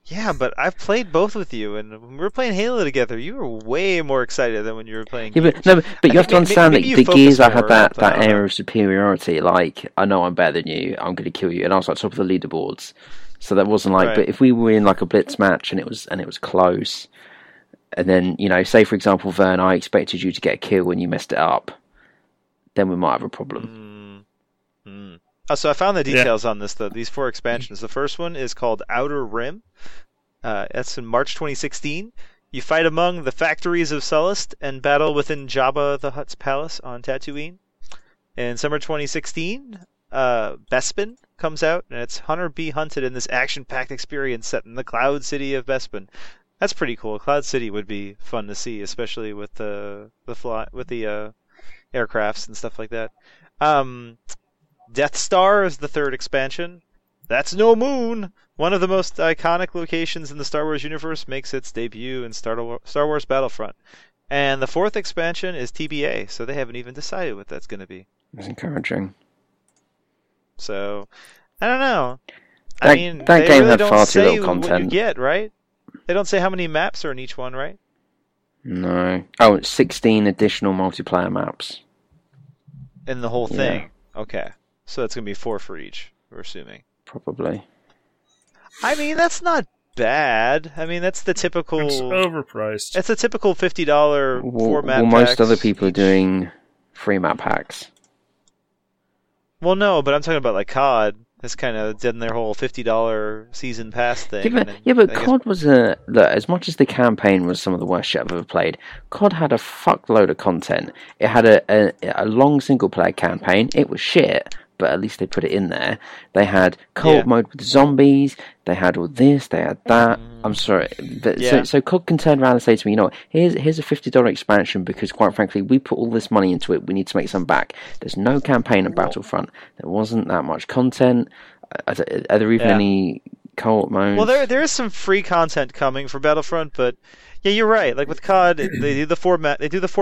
Yeah, but I've played both with you, and when we were playing Halo together, you were way more excited than when you were playing Gears. But you have to understand that the Gears, I had that air of superiority, I know I'm better than you, I'm going to kill you, and I was top of the leaderboards. So that wasn't right. But if we were in a Blitz match, and it was close, and then, say for example, Vern, I expected you to get a kill and you messed it up, then we might have a problem. So I found the details on this, though. These 4 expansions. The first one is called Outer Rim. That's in March 2016. You fight among the factories of Sullust and battle within Jabba the Hutt's palace on Tatooine. In summer 2016, Bespin comes out, and it's Hunter B. Hunted in this action-packed experience set in the Cloud City of Bespin. That's pretty cool. Cloud City would be fun to see, especially with the aircrafts and stuff like that. Death Star is the 3rd expansion. That's No Moon! One of the most iconic locations in the Star Wars universe makes its debut in Star Wars Battlefront. And the 4th expansion is TBA, so they haven't even decided what that's going to be. That's encouraging. So, I don't know. That game really had far too little content. What you get, right? They don't say how many maps are in each one, right? No. Oh, it's 16 additional multiplayer maps. In the whole thing? Yeah. Okay. So that's going to be 4 for each, we're assuming. Probably. I mean, that's not bad. I mean, that's the typical... It's overpriced. It's a typical $50 4-map pack. Well, most other people are doing 3-map packs. Well, no, but I'm talking about, like, COD. That's kind of done their whole $50 season pass thing. Yeah, but COD was a... Look, as much as the campaign was some of the worst shit I've ever played, COD had a fuckload of content. It had a long single-player campaign. It was shit, but at least they put it in there. They had co-op mode with zombies, they had all this, they had that. I'm sorry. But so COD can turn around and say to me, you know what, here's a $50 expansion because, quite frankly, we put all this money into it, we need to make some back. There's no campaign in Battlefront. There wasn't that much content. Are there even any co-op modes? Well, there is some free content coming for Battlefront, but yeah, you're right. Like with COD, they do the four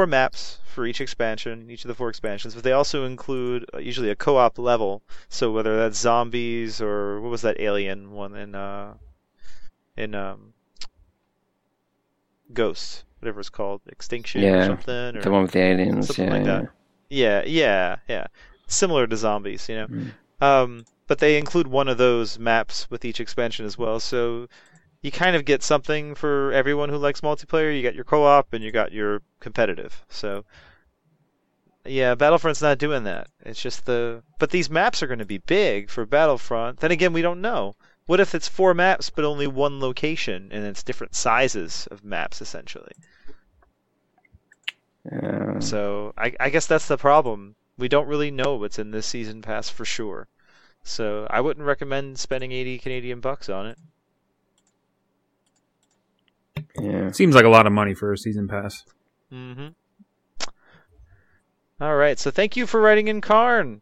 maps for each expansion, each of the 4 expansions, but they also include usually a co-op level. So whether that's zombies or what was that alien one in Ghost, whatever it's called, Extinction or something, or the one with the aliens, something like that. Yeah. Similar to zombies, you know. But they include one of those maps with each expansion as well. So you kind of get something for everyone who likes multiplayer. You got your co-op and you got your competitive. So, yeah, Battlefront's not doing that. It's just the... But these maps are going to be big for Battlefront. Then again, we don't know. What if it's 4 maps but only 1 location and it's different sizes of maps, essentially? So, I guess that's the problem. We don't really know what's in this season pass for sure. So, I wouldn't recommend spending 80 Canadian bucks on it. Yeah. Seems like a lot of money for a season pass. Mm-hmm. All right, so thank you for writing in, Karn.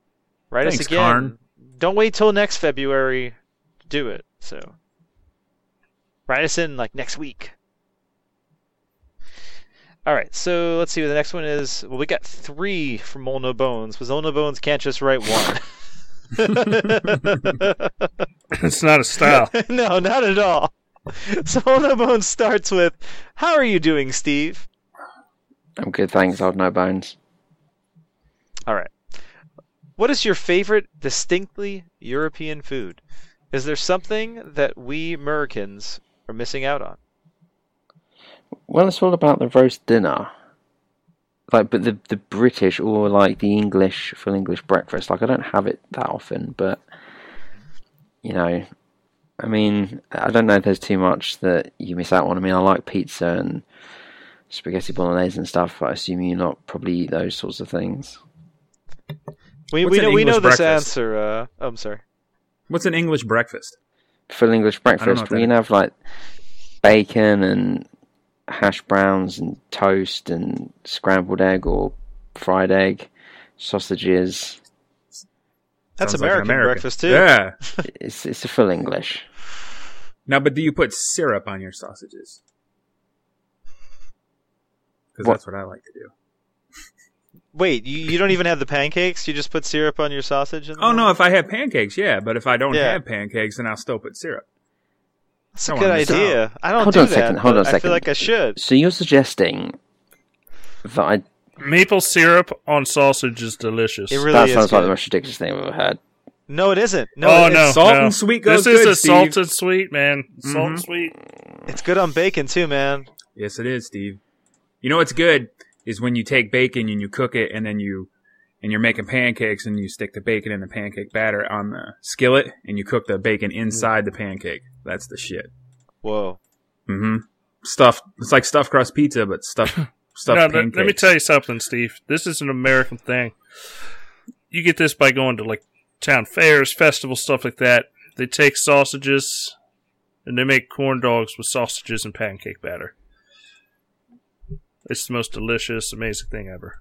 Thanks, us again. Karn. Don't wait till next February to do it. So write us in like next week. All right, so let's see what the next one is. Well, we got 3 from Olno Bones, because Olno Bones can't just write 1. It's not a style. No, not at all. So Olno Bones starts with, "How are you doing, Steve?" I'm good, thanks, Olno Bones. All right. What is your favorite distinctly European food? Is there something that we Americans are missing out on? Well, it's all about the roast dinner. Like, but the British or like the English full English breakfast. Like, I don't have it that often, but you know. I mean, I don't know if there's too much that you miss out on. I mean, I like pizza and spaghetti bolognese and stuff, but I assume you not probably eat those sorts of things. We know this answer. I'm sorry. What's an English breakfast? Full English breakfast, we can have like bacon and hash browns and toast and scrambled egg or fried egg, sausages. That's American breakfast, too. Yeah. It's a full English. Now, but do you put syrup on your sausages? Because that's what I like to do. Wait, you don't even have the pancakes? You just put syrup on your sausage? No, if I have pancakes, yeah. But if I don't have pancakes, then I'll still put syrup. That's a good idea. Hold on a second. I feel like I should. So you're suggesting that maple syrup on sausage is delicious. It really is. That sounds like the most ridiculous thing I've ever had. No, it isn't. No, salt and sweet goes good. This is good, Steve. Salt and sweet, man. Mm-hmm. Salt and sweet. It's good on bacon too, man. Yes, it is, Steve. You know what's good is when you take bacon and you cook it, and then you're making pancakes, and you stick the bacon in the pancake batter on the skillet, and you cook the bacon inside the pancake. That's the shit. Whoa. Mm-hmm. Stuffed. It's like stuffed crust pizza, but stuffed. Pancakes. Let me tell you something, Steve. This is an American thing. You get this by going to like town fairs, festivals, stuff like that. They take sausages and they make corn dogs with sausages and pancake batter. It's the most delicious, amazing thing ever.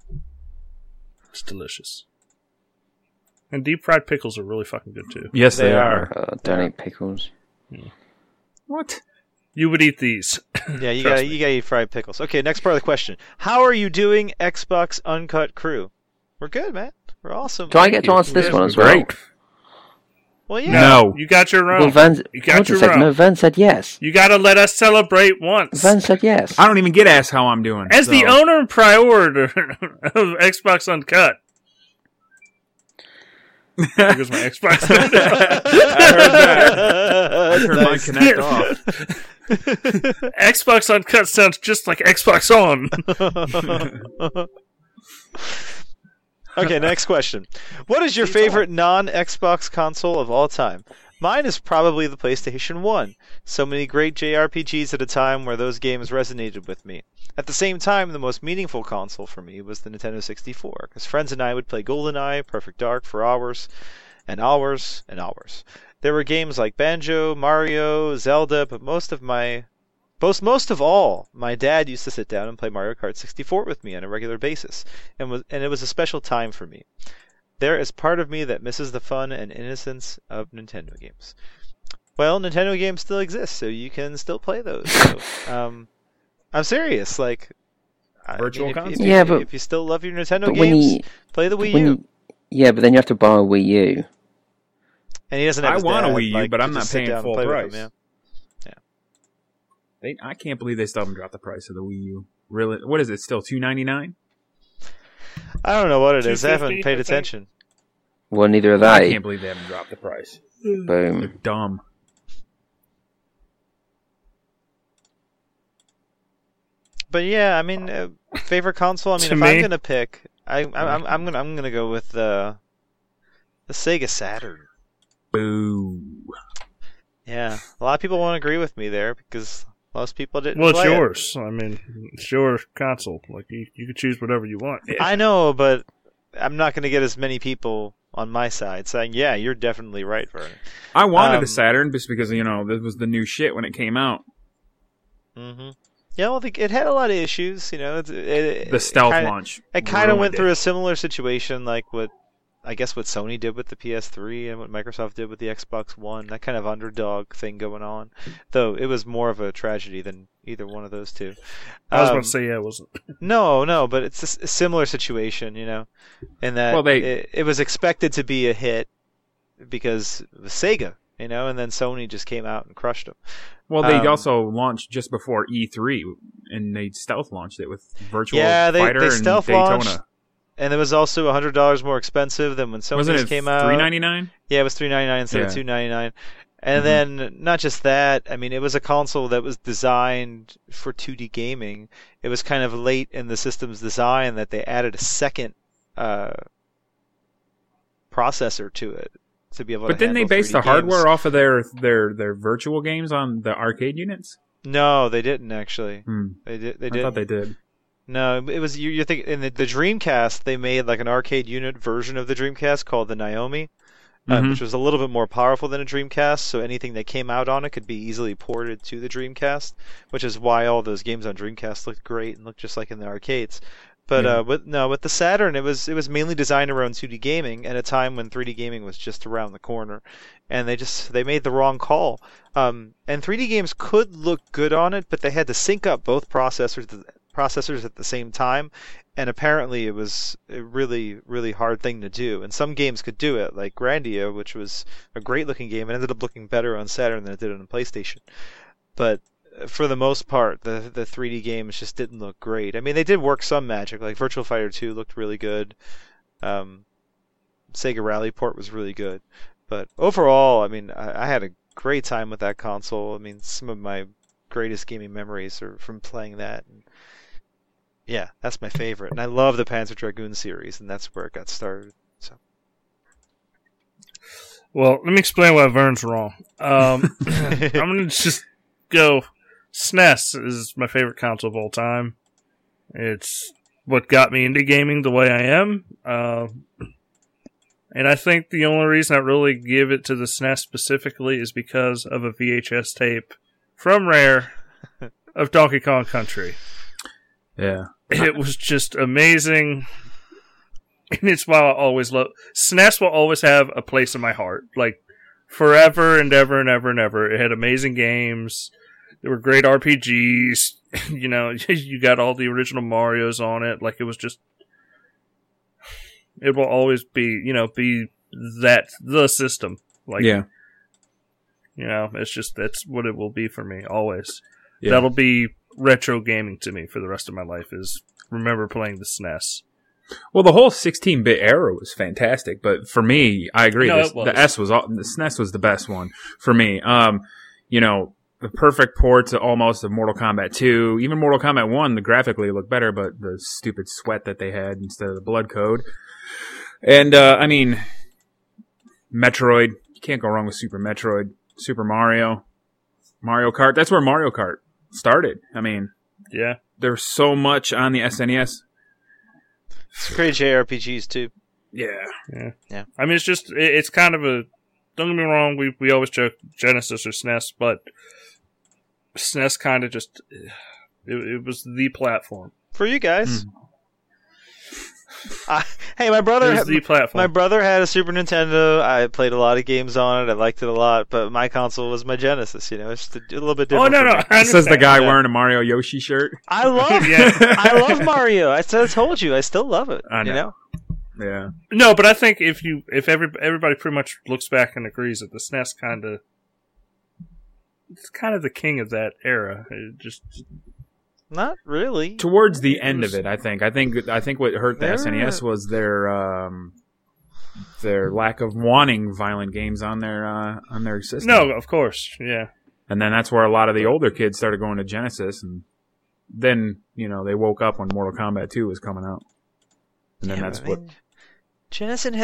It's delicious. And deep fried pickles are really fucking good too. Yes, they are. Don't eat pickles. Yeah. What? You would eat these. Yeah, you gotta eat fried pickles. Okay, next part of the question. How are you doing, Xbox Uncut crew? We're good, man. We're awesome. Do I get to answer this one as well? Great. Well, yeah. No. You got your own. Well, Vern said yes. You got to let us celebrate once. Vern said yes. I don't even get asked how I'm doing. As the owner and prior of Xbox Uncut. There goes my Xbox. I heard that. I turned my Kinect off. Xbox Uncut sounds just like Xbox On. Okay, next question. What is your favorite non-Xbox console of all time? Mine is probably the PlayStation 1. So many great JRPGs at a time where those games resonated with me. At the same time, the most meaningful console for me was the Nintendo 64, because friends and I would play GoldenEye, Perfect Dark for hours and hours and hours. There were games like Banjo, Mario, Zelda, but most of all, my dad used to sit down and play Mario Kart 64 with me on a regular basis, and it was a special time for me. There is part of me that misses the fun and innocence of Nintendo games. Well, Nintendo games still exist, so you can still play those. So, I'm serious, like console. Yeah, but if you still love your Nintendo games, play the Wii U. Yeah, but then you have to buy a Wii U. And he doesn't. I want a Wii U, but I'm not paying full price. I can't believe they still haven't dropped the price of the Wii U. Really? What is it? Still $299? I don't know what it is. I haven't paid attention. Well, neither have I. I can't believe they haven't dropped the price. Boom. They're dumb. But yeah, I mean, favorite console. I mean, if I'm gonna pick, I'm gonna go with the Sega Saturn. Boo. Yeah, a lot of people won't agree with me there because. Most people didn't. Well, it's yours. I mean, it's your console. Like you can choose whatever you want. Yeah. I know, but I'm not going to get as many people on my side saying, "Yeah, you're definitely right, Vern." I wanted a Saturn just because this was the new shit when it came out. Mm-hmm. Yeah, well, it had a lot of issues. The stealth launch. It kind of went through a similar situation, like what Sony did with the PS3 and what Microsoft did with the Xbox One, that kind of underdog thing going on. Though it was more of a tragedy than either one of those two. I was going to say, yeah, it wasn't. No, but it's a similar situation, in that it was expected to be a hit because it was Sega, and then Sony just came out and crushed them. Well, they also launched just before E3, and they stealth launched it with Virtual Fighter and Daytona. And it was also $100 more expensive than when Sony came out. $399? Yeah, it was $399 instead of $299. And then, not just that, I mean, it was a console that was designed for 2D gaming. It was kind of late in the system's design that they added a second processor to it to be able to handle 3D games. But didn't they base the hardware off of their virtual games on the arcade units? No, they didn't, actually. They didn't. I thought they did. No, it was you're thinking in the Dreamcast. They made like an arcade unit version of the Dreamcast called the Naomi, which was a little bit more powerful than a Dreamcast. So anything that came out on it could be easily ported to the Dreamcast, which is why all those games on Dreamcast looked great and looked just like in the arcades. But with the Saturn, it was mainly designed around 2D gaming at a time when 3D gaming was just around the corner, and they made the wrong call. And 3D games could look good on it, but they had to sync up both processors at the same time, and apparently it was a really, really hard thing to do. And some games could do it, like Grandia, which was a great-looking game and ended up looking better on Saturn than it did on PlayStation. But for the most part, the 3D games just didn't look great. I mean, they did work some magic, like Virtua Fighter 2 looked really good. Sega Rally Port was really good. But overall, I mean, I had a great time with that console. I mean, some of my greatest gaming memories are from playing that. Yeah, that's my favorite. And I love the Panzer Dragoon series, and that's where it got started. So, well, let me explain why Vern's wrong. I'm going to just go. SNES is my favorite console of all time. It's what got me into gaming the way I am. And I think the only reason I really give it to the SNES specifically is because of a VHS tape from Rare of Donkey Kong Country. Yeah. It was just amazing. And it's why I always love SNES will always have a place in my heart. Like forever and ever and ever and ever. It had amazing games. There were great RPGs. You got all the original Marios on it. Like it was just it will always be that the system. Like, yeah. You know, it's just, that's what it will be for me always. Yeah. That'll be retro gaming to me for the rest of my life, is remember playing the SNES. Well, the whole 16-bit era was fantastic, but for me, I agree. No, the SNES was the best one for me. You know, the perfect ports almost of Mortal Kombat 2, even Mortal Kombat 1, the graphically looked better, but the stupid sweat that they had instead of the blood code. And, I mean, Metroid. You can't go wrong with Super Metroid. Super Mario. Mario Kart. That's where Mario Kart started. I mean, yeah, there's so much on the SNES. It's great JRPGs, too. Yeah. I mean, it's just, it's kind of a, don't get me wrong, we always joke Genesis or SNES, but SNES kind of just, it was the platform. For you guys. Mm. Hey, my brother had a Super Nintendo. I played a lot of games on it. I liked it a lot, but my console was my Genesis. You know, it's just a little bit different. Oh no! This is the guy wearing a Mario Yoshi shirt. I love Mario. I told you, I still love it. You know? Yeah. No, but I think if everybody pretty much looks back and agrees that the SNES it's kind of the king of that era. It just. Not really. Towards the end of it, I think. I think what hurt the SNES was their lack of wanting violent games on their system. No, of course, yeah. And then that's where a lot of the older kids started going to Genesis, and then you know they woke up when Mortal Kombat 2 was coming out, and then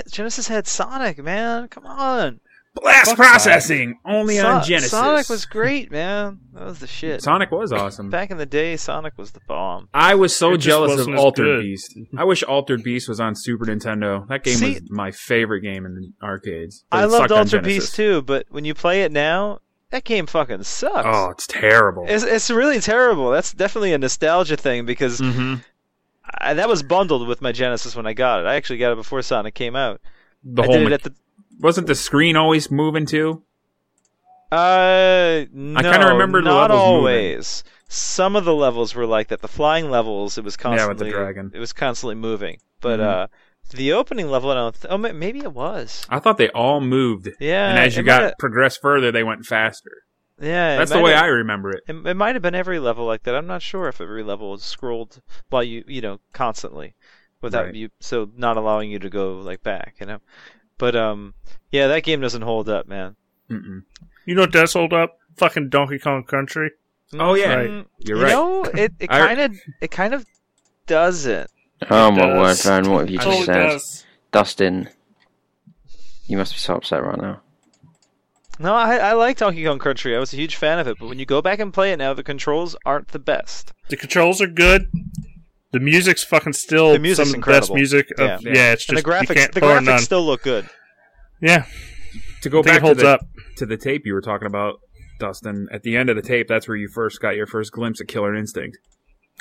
Genesis had Sonic, man. Come on. Blast processing! Only on Genesis. Sonic was great, man. That was the shit. Sonic was awesome. Back in the day, Sonic was the bomb. I was so jealous of Altered Beast. I wish Altered Beast was on Super Nintendo. That game was my favorite game in the arcades. I loved Altered Beast too, but when you play it now, that game fucking sucks. Oh, it's terrible. It's really terrible. That's definitely a nostalgia thing because that was bundled with my Genesis when I got it. I actually got it before Sonic came out. Wasn't the screen always moving too? No, I kind of remember the levels. Not always. Moving. Some of the levels were like that. The flying levels, it was constantly. Yeah, with the dragon. It was constantly moving. But the opening level, I don't. Maybe it was. I thought they all moved. Yeah, and as you progressed further, they went faster. Yeah, that's the way I remember it. It might have been every level like that. I'm not sure if every level was scrolled while you constantly, without you, so not allowing you to go like back, you know. But, yeah, that game doesn't hold up, man. Mm-mm. You know what does hold up? Fucking Donkey Kong Country. Oh, yeah. Right. You're right. No, it kind of doesn't. Oh, my word, Vern, what have you just said? Dustin, you must be so upset right now. No, I like Donkey Kong Country. I was a huge fan of it. But when you go back and play it now, the controls aren't the best. The controls are good. The music's fucking still some of the best music. It's just, and the graphics still look good. Yeah. To go back to the tape you were talking about, Dustin, at the end of the tape, that's where you first got your first glimpse of Killer Instinct.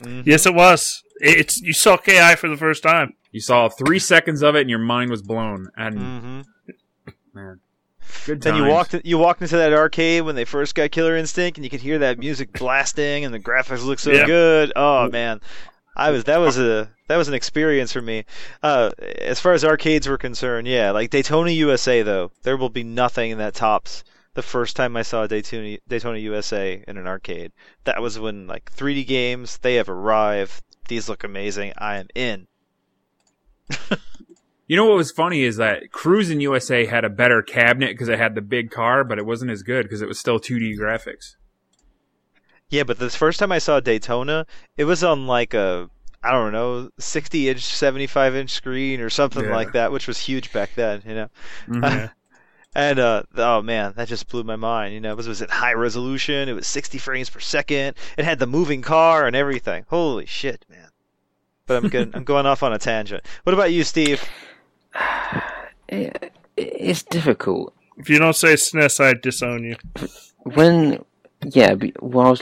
Mm-hmm. Yes, it was. You saw KI for the first time. You saw 3 seconds of it, and your mind was blown. And man, good time. Then you walked into that arcade when they first got Killer Instinct, and you could hear that music blasting, and the graphics look so good. Oh man. That was an experience for me. As far as arcades were concerned, yeah, like Daytona USA though, there will be nothing that tops the first time I saw Daytona USA in an arcade. That was when 3D games, they have arrived. These look amazing. I am in. You know what was funny is that Cruisin' USA had a better cabinet because it had the big car, but it wasn't as good because it was still 2D graphics. Yeah, but the first time I saw Daytona, it was on I don't know, 60-inch, 75-inch screen or something like that, which was huge back then, you know? Mm-hmm. And, oh man, that just blew my mind, you know? It was at high resolution, it was 60 frames per second, it had the moving car and everything. Holy shit, man. But I'm going off on a tangent. What about you, Steve? It's difficult. If you don't say SNES, I disown you. I was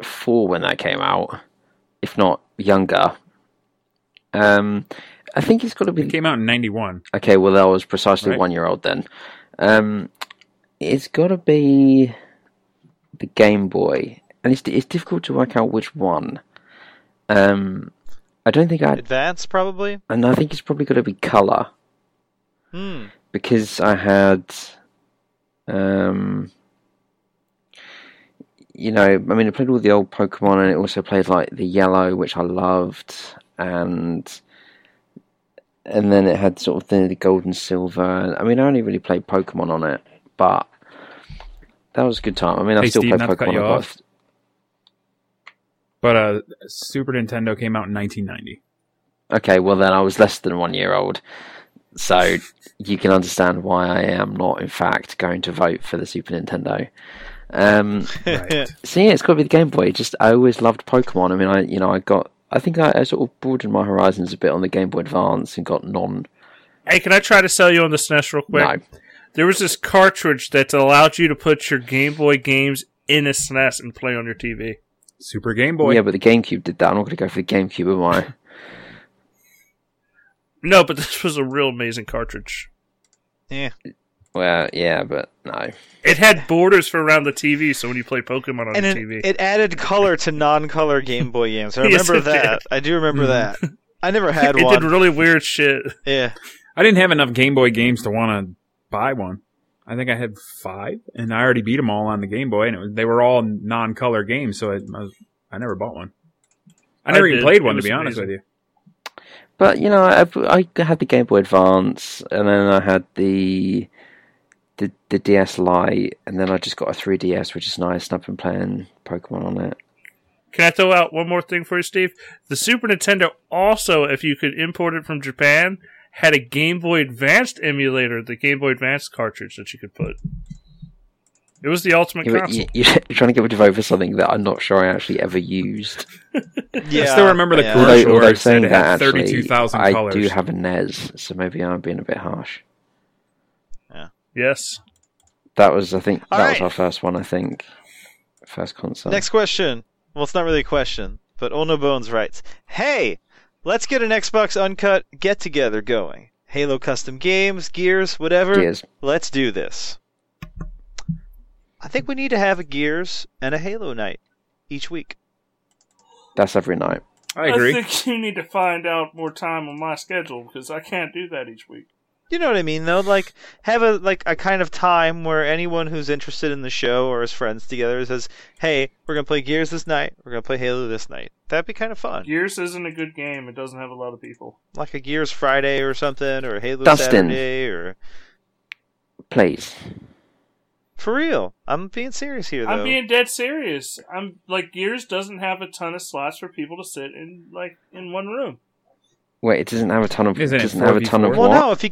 4 when that came out, if not younger. I think it's got to be... It came out in 91. Okay, well, I was precisely 1 year old then. It's got to be the Game Boy, and it's difficult to work out which one. I don't think I... Advance, probably? And I think it's probably got to be Color. Because I had... You know, I mean, I played all the old Pokemon, and it also played like the Yellow, which I loved, and then it had sort of the Gold and Silver. I mean, I only really played Pokemon on it, but that was a good time. I mean, I still play Pokemon. But Super Nintendo came out in 1990. Okay, well then I was less than 1 year old, so you can understand why I am not, in fact, going to vote for the Super Nintendo. Right. So yeah, it's got to be the Game Boy. Just I always loved Pokemon. I mean, I think I sort of broadened my horizons a bit on the Game Boy Advance and got non. Hey, can I try to sell you on the SNES real quick? No. There was this cartridge that allowed you to put your Game Boy games in a SNES and play on your TV. Super Game Boy. Yeah, but the GameCube did that. I'm not going to go for the GameCube, am I? No, but this was a real amazing cartridge. Yeah. Well, yeah, but no. It had borders for around the TV, so when you play Pokemon on the TV... it added color to non-color Game Boy games. I remember that. Did. I do remember that. I never had one. It did really weird shit. Yeah. I didn't have enough Game Boy games to want to buy one. I think I had 5, and I already beat them all on the Game Boy, and they were all non-color games, so I never bought one. I never even played one, to be honest with you. But, you know, I had the Game Boy Advance, and then I had the DS Lite, and then I just got a 3DS, which is nice, and I've been playing Pokemon on it. Can I throw out one more thing for you, Steve? The Super Nintendo also, if you could import it from Japan, had a Game Boy Advanced emulator, the Game Boy Advance cartridge that you could put. It was the ultimate console. You're trying to get me to vote for something that I'm not sure I actually ever used. Yeah, I still remember the commercial where it said it had 32,000 colors. I do have a NES, so maybe I'm being a bit harsh. Yes. That was, I think, was our first one, I think. First console. Next question. Well, it's not really a question, but Olno Bones writes, "Hey, let's get an Xbox Uncut get-together going. Halo custom games, Gears, whatever. Gears. Let's do this." I think we need to have a Gears and a Halo night each week. That's every night. I agree. I think you need to find out more time on my schedule, because I can't do that each week. You know what I mean, though? Like, have a kind of time where anyone who's interested in the show or is friends together says, "Hey, we're going to play Gears this night. We're going to play Halo this night." That'd be kind of fun. Gears isn't a good game. It doesn't have a lot of people. Like a Gears Friday or something, or a Halo Saturday, or... Please. For real. I'm being serious here, though. I'm being dead serious. Like, Gears doesn't have a ton of slots for people to sit in, like, in one room. Wait, it doesn't have a ton of. Isn't it doesn't have a ton of. Well, what? No. If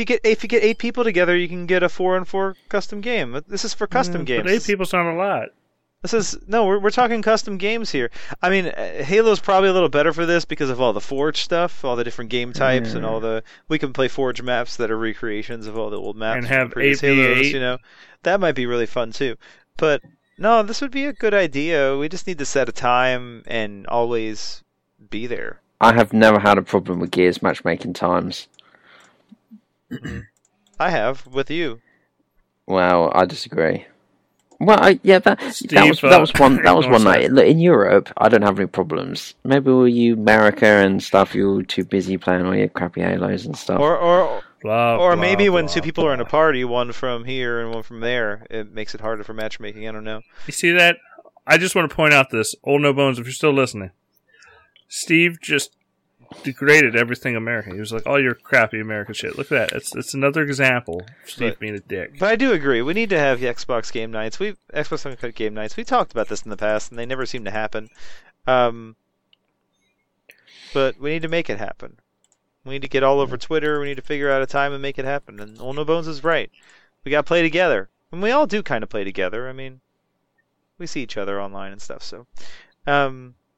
you get 8 people together, you can get a 4-on-4 custom game. This is for custom games. But 8 people's not a lot. This is We're talking custom games here. I mean, Halo's probably a little better for this because of all the Forge stuff, all the different game types, and all the we can play Forge maps that are recreations of all the old maps and have previous Halos. You know, that might be really fun too. But no, this would be a good idea. We just need to set a time and always be there. I have never had a problem with Gears matchmaking times. I have, with you. Well, I disagree. Well, that was one night. Look, in Europe, I don't have any problems. Maybe all you America and stuff, you're too busy playing all your crappy Halos and stuff. Or maybe when two people are in a party, one from here and one from there, it makes it harder for matchmaking. I don't know. You see that? I just want to point out this. Olno Bones, if you're still listening. Steve just degraded everything American. He was like, "All your crappy American shit." Look at that. It's another example of Steve being a dick. But I do agree. We need to have the Xbox game nights. Xbox Uncut game nights. We talked about this in the past, and they never seem to happen. But we need to make it happen. We need to get all over Twitter. We need to figure out a time and make it happen. And Olno Bones is right. We got to play together. And we all do kind of play together. I mean, we see each other online and stuff, so...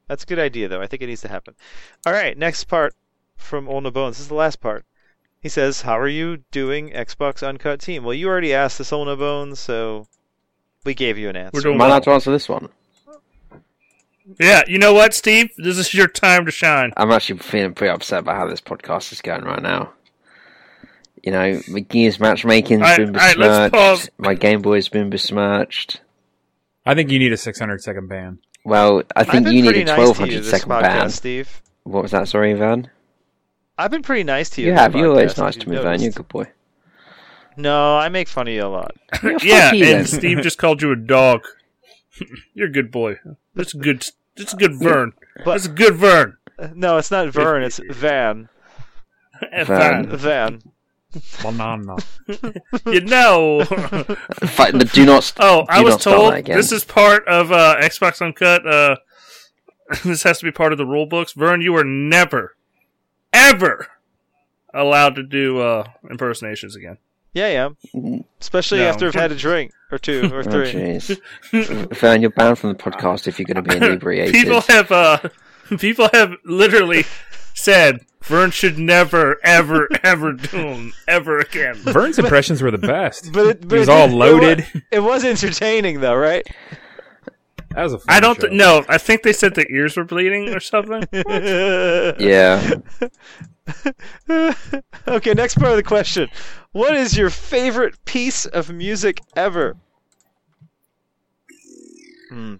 That's a good idea, though. I think it needs to happen. All right, next part from Olno Bones. This is the last part. He says, "How are you doing, Xbox Uncut team?" Well, you already asked this, Olno Bones, so we gave you an answer. Am I allowed to answer this one? Yeah, you know what, Steve? This is your time to shine. I'm actually feeling pretty upset about how this podcast is going right now. You know, my Gears matchmaking's been besmirched. My Game Boy's been besmirched. I think you need a 600-second ban. Well, I think you need a 1,200-second ban. Steve. What was that? Sorry, Vern? I've been pretty nice to you. Yeah, you're always nice to me, Vern. You're a good boy. No, I make fun of you a lot. Yeah, and Steve just called you a dog. You're a good boy. That's good. That's a good Vern. That's a good Vern. No, it's not Vern. It's Van. Van. Banana. You know. But do not. Oh, I was told this is part of Xbox Uncut. This has to be part of the rule books. Vern, you are never, ever allowed to do impersonations again. Yeah, I am. Especially after I've had a drink, or two, or three. Oh, Vern, you're banned from the podcast if you're going to be inebriated. People have literally said Vern should never, ever, ever do them ever again. Vern's impressions were the best. But it was all loaded. It was entertaining, though, right? That was a fun show. No, I think they said their ears were bleeding or something. Yeah. Okay, next part of the question. What is your favorite piece of music ever?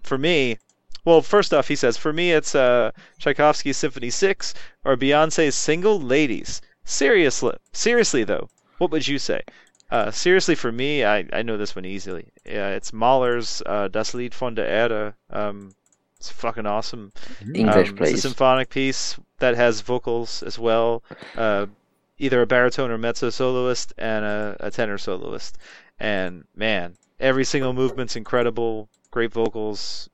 For me, well, first off, he says, for me it's Tchaikovsky's Symphony 6 or Beyonce's single Ladies. Seriously though, what would you say? Seriously, for me, I know this one easily. Yeah, it's Mahler's Das Lied von der Erde. It's fucking awesome. English, please. It's a symphonic piece that has vocals as well, either a baritone or mezzo soloist and a tenor soloist. And man, every single movement's incredible. Great vocals,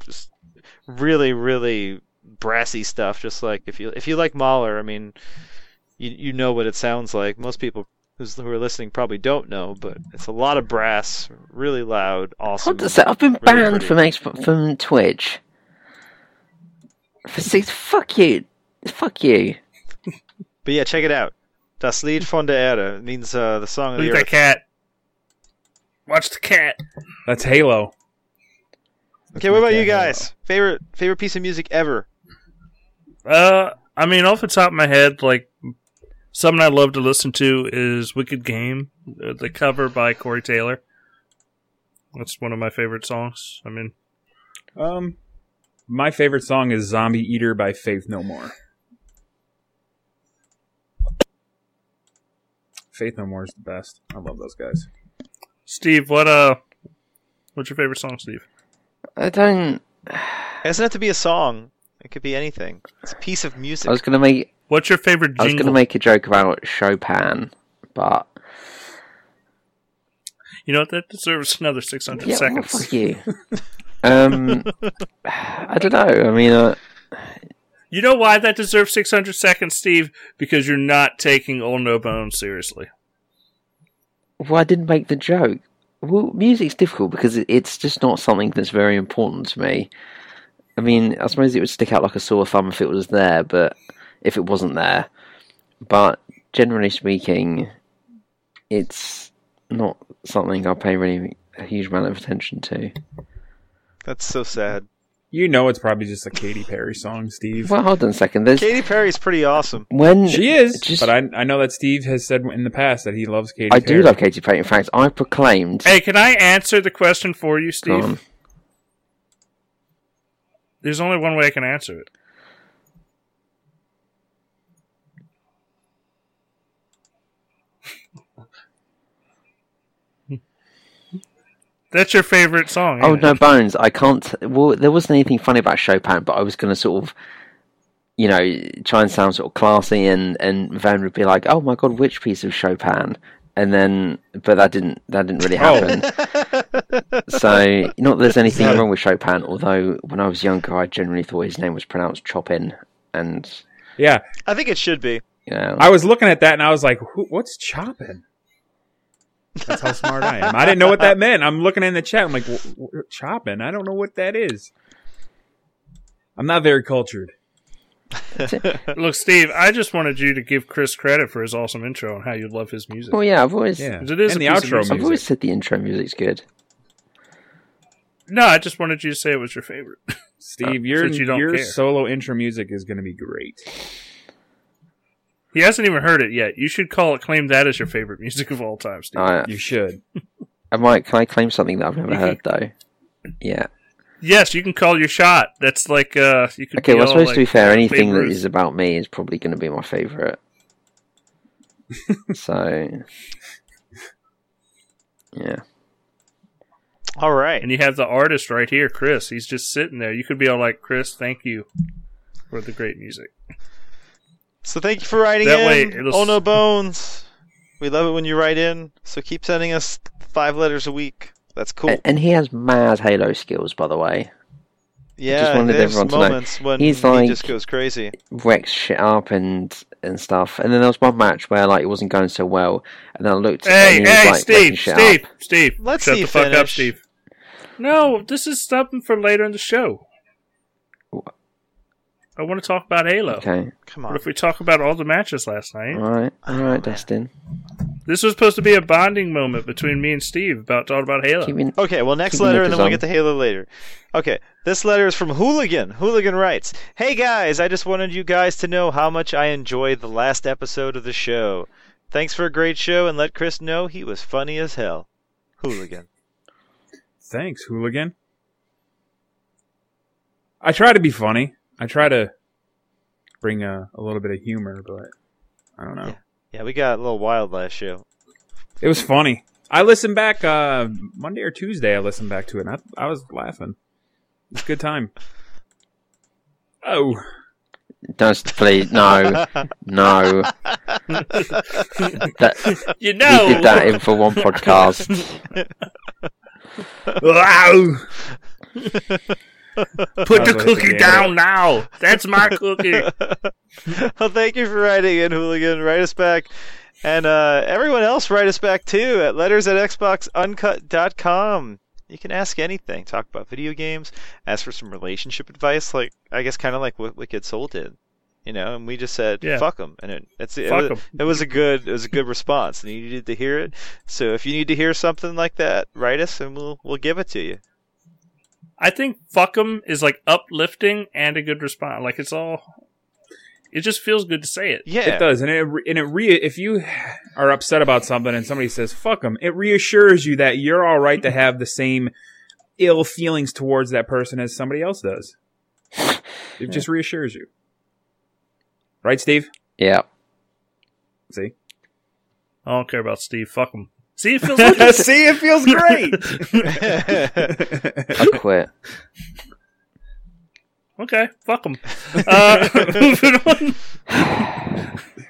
just really, really brassy stuff. Just like if you like Mahler, I mean, you know what it sounds like. Most people who are listening probably don't know, but it's a lot of brass, really loud, awesome. What does that? I've been banned from Twitch. For six, fuck you. But yeah, check it out. Das Lied von der Erde. It means the song of the earth. Look at that cat. Watch the cat. That's Halo. Okay, what about you guys? Favorite piece of music ever? I mean, off the top of my head, like, something I love to listen to is Wicked Game, the cover by Corey Taylor. That's one of my favorite songs. I mean... my favorite song is Zombie Eater by Faith No More. Faith No More is the best. I love those guys. Steve, what's your favorite song, Steve? I don't... It doesn't have to be a song. It could be anything. It's a piece of music. What's your favorite jingle? I was going to make a joke about Chopin, but... You know what? That deserves another 600 seconds. Well, fuck you. I don't know. I mean, you know why that deserves 600 seconds, Steve? Because you're not taking Olno Bones seriously. Well, I didn't make the joke. Well, music's difficult because it's just not something that's very important to me. I mean, I suppose it would stick out like a sore thumb if it was there, but if it wasn't there. But generally speaking, it's not something I pay really a huge amount of attention to. That's so sad. You know it's probably just a Katy Perry song, Steve. Well, hold on a second. Katy Perry's pretty awesome. She is, but I know that Steve has said in the past that he loves Katy Perry. I do love Katy Perry. In fact, I proclaimed... Hey, can I answer the question for you, Steve? There's only one way I can answer it. That's your favorite song. Oh, no, Bones. I can't... Well, there wasn't anything funny about Chopin, but I was going to sort of, you know, try and sound sort of classy, and Van would be like, oh my god, which piece of Chopin? And then... But that didn't really happen. So, not that there's anything wrong with Chopin, although when I was younger, I generally thought his name was pronounced Chopin, and... Yeah. I think it should be. Yeah. You know, I was looking at that, and I was like, what's Chopin? That's how smart I am. I didn't know what that meant. I'm looking in the chat. I'm like, chopping? I don't know what that is. I'm not very cultured. Look, Steve, I just wanted you to give Chris credit for his awesome intro and how you love his music. Oh, yeah. I've always... Yeah. It is, and the outro music. I've always said the intro music's good. No, I just wanted you to say it was your favorite. Steve, your solo intro music is going to be great. He hasn't even heard it yet. You should claim that as your favorite music of all time, Steve. You should. Can I claim something that I've never heard, though? Yeah. Yes, you can call your shot. That's like... you could okay, well, I suppose to be fair, anything that is about me is probably going to be my favorite. So... Yeah. All right. And you have the artist right here, Chris. He's just sitting there. You could be all like, Chris, thank you for the great music. So thank you for writing in, Olno Bones. We love it when you write in. So keep sending us 5 letters a week. That's cool. And he has mad Halo skills, by the way. Yeah, just wanted everyone to know. When he's like, he just goes crazy, wrecks shit up and stuff. And then there was one match where like it wasn't going so well, and I looked. Hey, Steve, let's shut the fuck up, Steve. No, this is something for later in the show. What? I want to talk about Halo. Okay, come on. What if we talk about all the matches last night? All right, Dustin. This was supposed to be a bonding moment between me and Steve about Halo. Okay, well, next letter, and then we'll get to Halo later. Okay, this letter is from Hooligan. Hooligan writes, "Hey guys, I just wanted you guys to know how much I enjoyed the last episode of the show. Thanks for a great show, and let Chris know he was funny as hell." Hooligan. Thanks, Hooligan. I try to be funny. I try to bring a little bit of humor, but I don't know. Yeah, we got a little wild last show. It was funny. I listened back Monday or Tuesday. I listened back to it, and I was laughing. It was a good time. Oh. Don't, please, no. We did that in for one podcast. Wow. Put the cookie down now. That's my cookie. Well, thank you for writing in, Hooligan. Write us back. And everyone else, write us back, too, at letters@xboxuncut.com. You can ask anything. Talk about video games. Ask for some relationship advice, like I guess kind of like what Wicked Soul did. You know, and we just said, fuck them. And it was a good response, and you needed to hear it. So if you need to hear something like that, write us, and we'll give it to you. I think fuck 'em is like uplifting and a good response. Like it just feels good to say it. Yeah, it does. And if you are upset about something and somebody says fuck 'em, it reassures you that you're all right to have the same ill feelings towards that person as somebody else does. It just reassures you. Right, Steve? Yeah. See? I don't care about Steve. Fuck 'em. See, it feels good. See, it feels great. I quit. Okay, fuck them. Moving on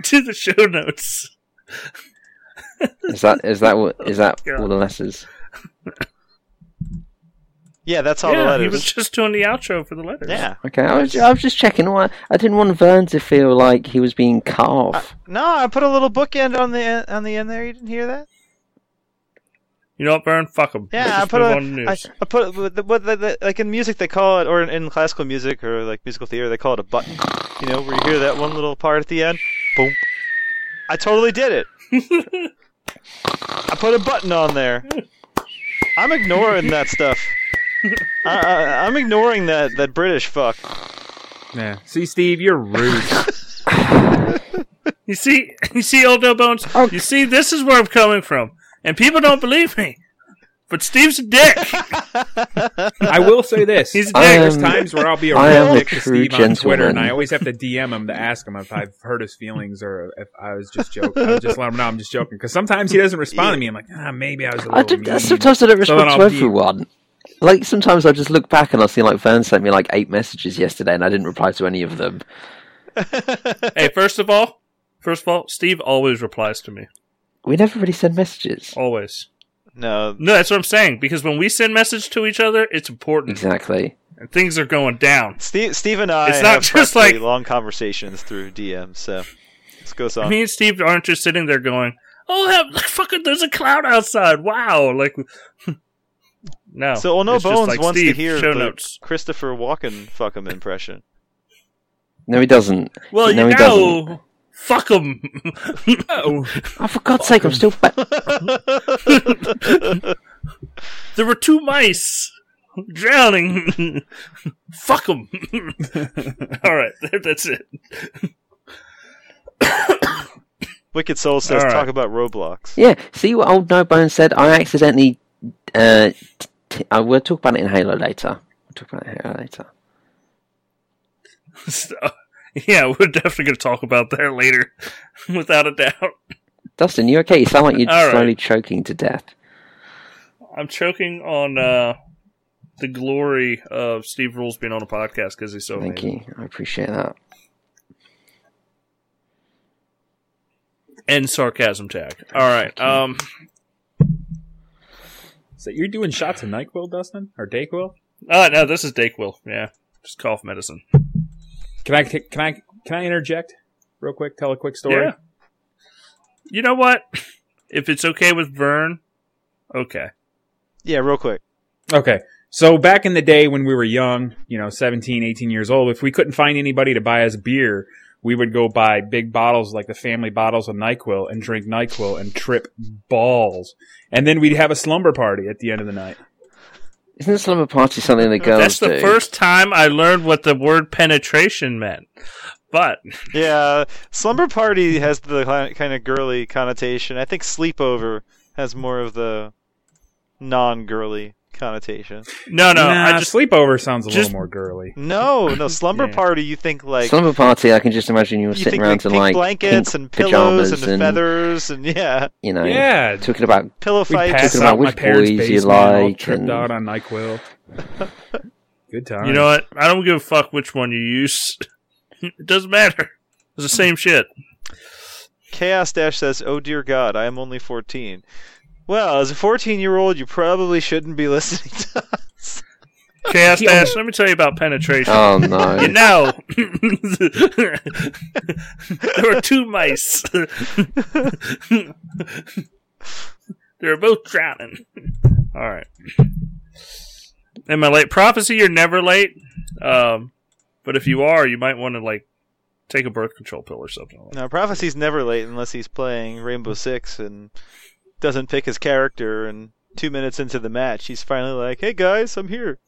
to the show notes. Is that all the letters? Yeah, that's all the letters. He was just doing the outro for the letters. Yeah. Okay, I was just checking. I didn't want Vern to feel like he was being cut off. No, I put a little bookend on the end there. You didn't hear that? You know what, Vern? Fuck them. Yeah, I put in music they call it, or in classical music or like musical theater, they call it a button. You know, where you hear that one little part at the end. Boom. I totally did it. I put a button on there. I'm ignoring that stuff. I'm ignoring that British fuck. Yeah. See, Steve, you're rude. You see, Olno Bones? Oh. You see, this is where I'm coming from. And people don't believe me. But Steve's a dick. I will say this. He's a dick. There's times where I'll be a dick to Steve on Twitter, and I always have to DM him to ask him if I've hurt his feelings or if I was just joking. I just let him know I'm just joking. Because sometimes he doesn't respond to me. I'm like, maybe I was a little mean. Sometimes I don't respond to everyone. Like, sometimes I just look back and I'll see, like, Vern sent me, like, 8 messages yesterday, and I didn't reply to any of them. Hey, first of all, Steve always replies to me. We never really send messages. Always. No, that's what I'm saying. Because when we send messages to each other, it's important. Exactly. And things are going down. Steve and I have just like long conversations through DM. So this goes on. Me and Steve aren't just sitting there going, "Oh, fucking, there's a cloud outside! Wow!" Like, no. So Olno Bones like wants Steve, to hear the Christopher Walken fuck him impression. No, he doesn't. Well, no, you know. Doesn't. Fuck him! Oh, for God's sake, I'm still back. There were 2 mice drowning. Fuck them. All right, that's it. Wicked Soul says, right. Talk about Roblox. Yeah, see what Olno Bones said? I accidentally... we'll talk about it in Halo later. Yeah, we're definitely going to talk about that later, without a doubt. Dustin, you okay? You sound like you're slowly choking to death. I'm choking on the glory of Steve Rules being on a podcast because he's so amazing. Thank you. I appreciate that. And sarcasm tag. All right. So you're doing shots of NyQuil, Dustin? Or DayQuil? No, this is DayQuil. Yeah. Just cough medicine. Can I interject real quick? Tell a quick story? Yeah. You know what? If it's okay with Vern, okay. Yeah, real quick. Okay. So back in the day when we were young, 17, 18 years old, if we couldn't find anybody to buy us beer, we would go buy big bottles, like the family bottles of NyQuil, and drink NyQuil and trip balls. And then we'd have a slumber party at the end of the night. Isn't a slumber party something that girls do? That's the first time I learned what the word penetration meant. But yeah, slumber party has the kind of girly connotation. I think sleepover has more of the non-girly connotation. I just sleepover sounds a little more girly. No, slumber party. You think like slumber party? I can just imagine you were sitting around to like blankets and pillows and feathers and talking about pillow fights, talking about which boys you like, tripped out on NyQuil. Good time. You know what? I don't give a fuck which one you use. It doesn't matter. It's the same shit. Chaos Dash says, "Oh dear God, I am only 14." Well, as a 14-year-old, you probably shouldn't be listening to us. Chaos Dash, let me tell you about penetration. Oh, no. There were two mice. They were both drowning. All right. Am I late? Prophecy, you're never late. But if you are, you might want to, take a birth control pill or something. No, Prophecy's never late unless he's playing Rainbow Six and doesn't pick his character, and 2 minutes into the match, he's finally like, "Hey guys, I'm here."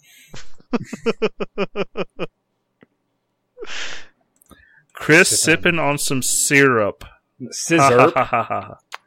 Chris sipping on some syrup. Scissor.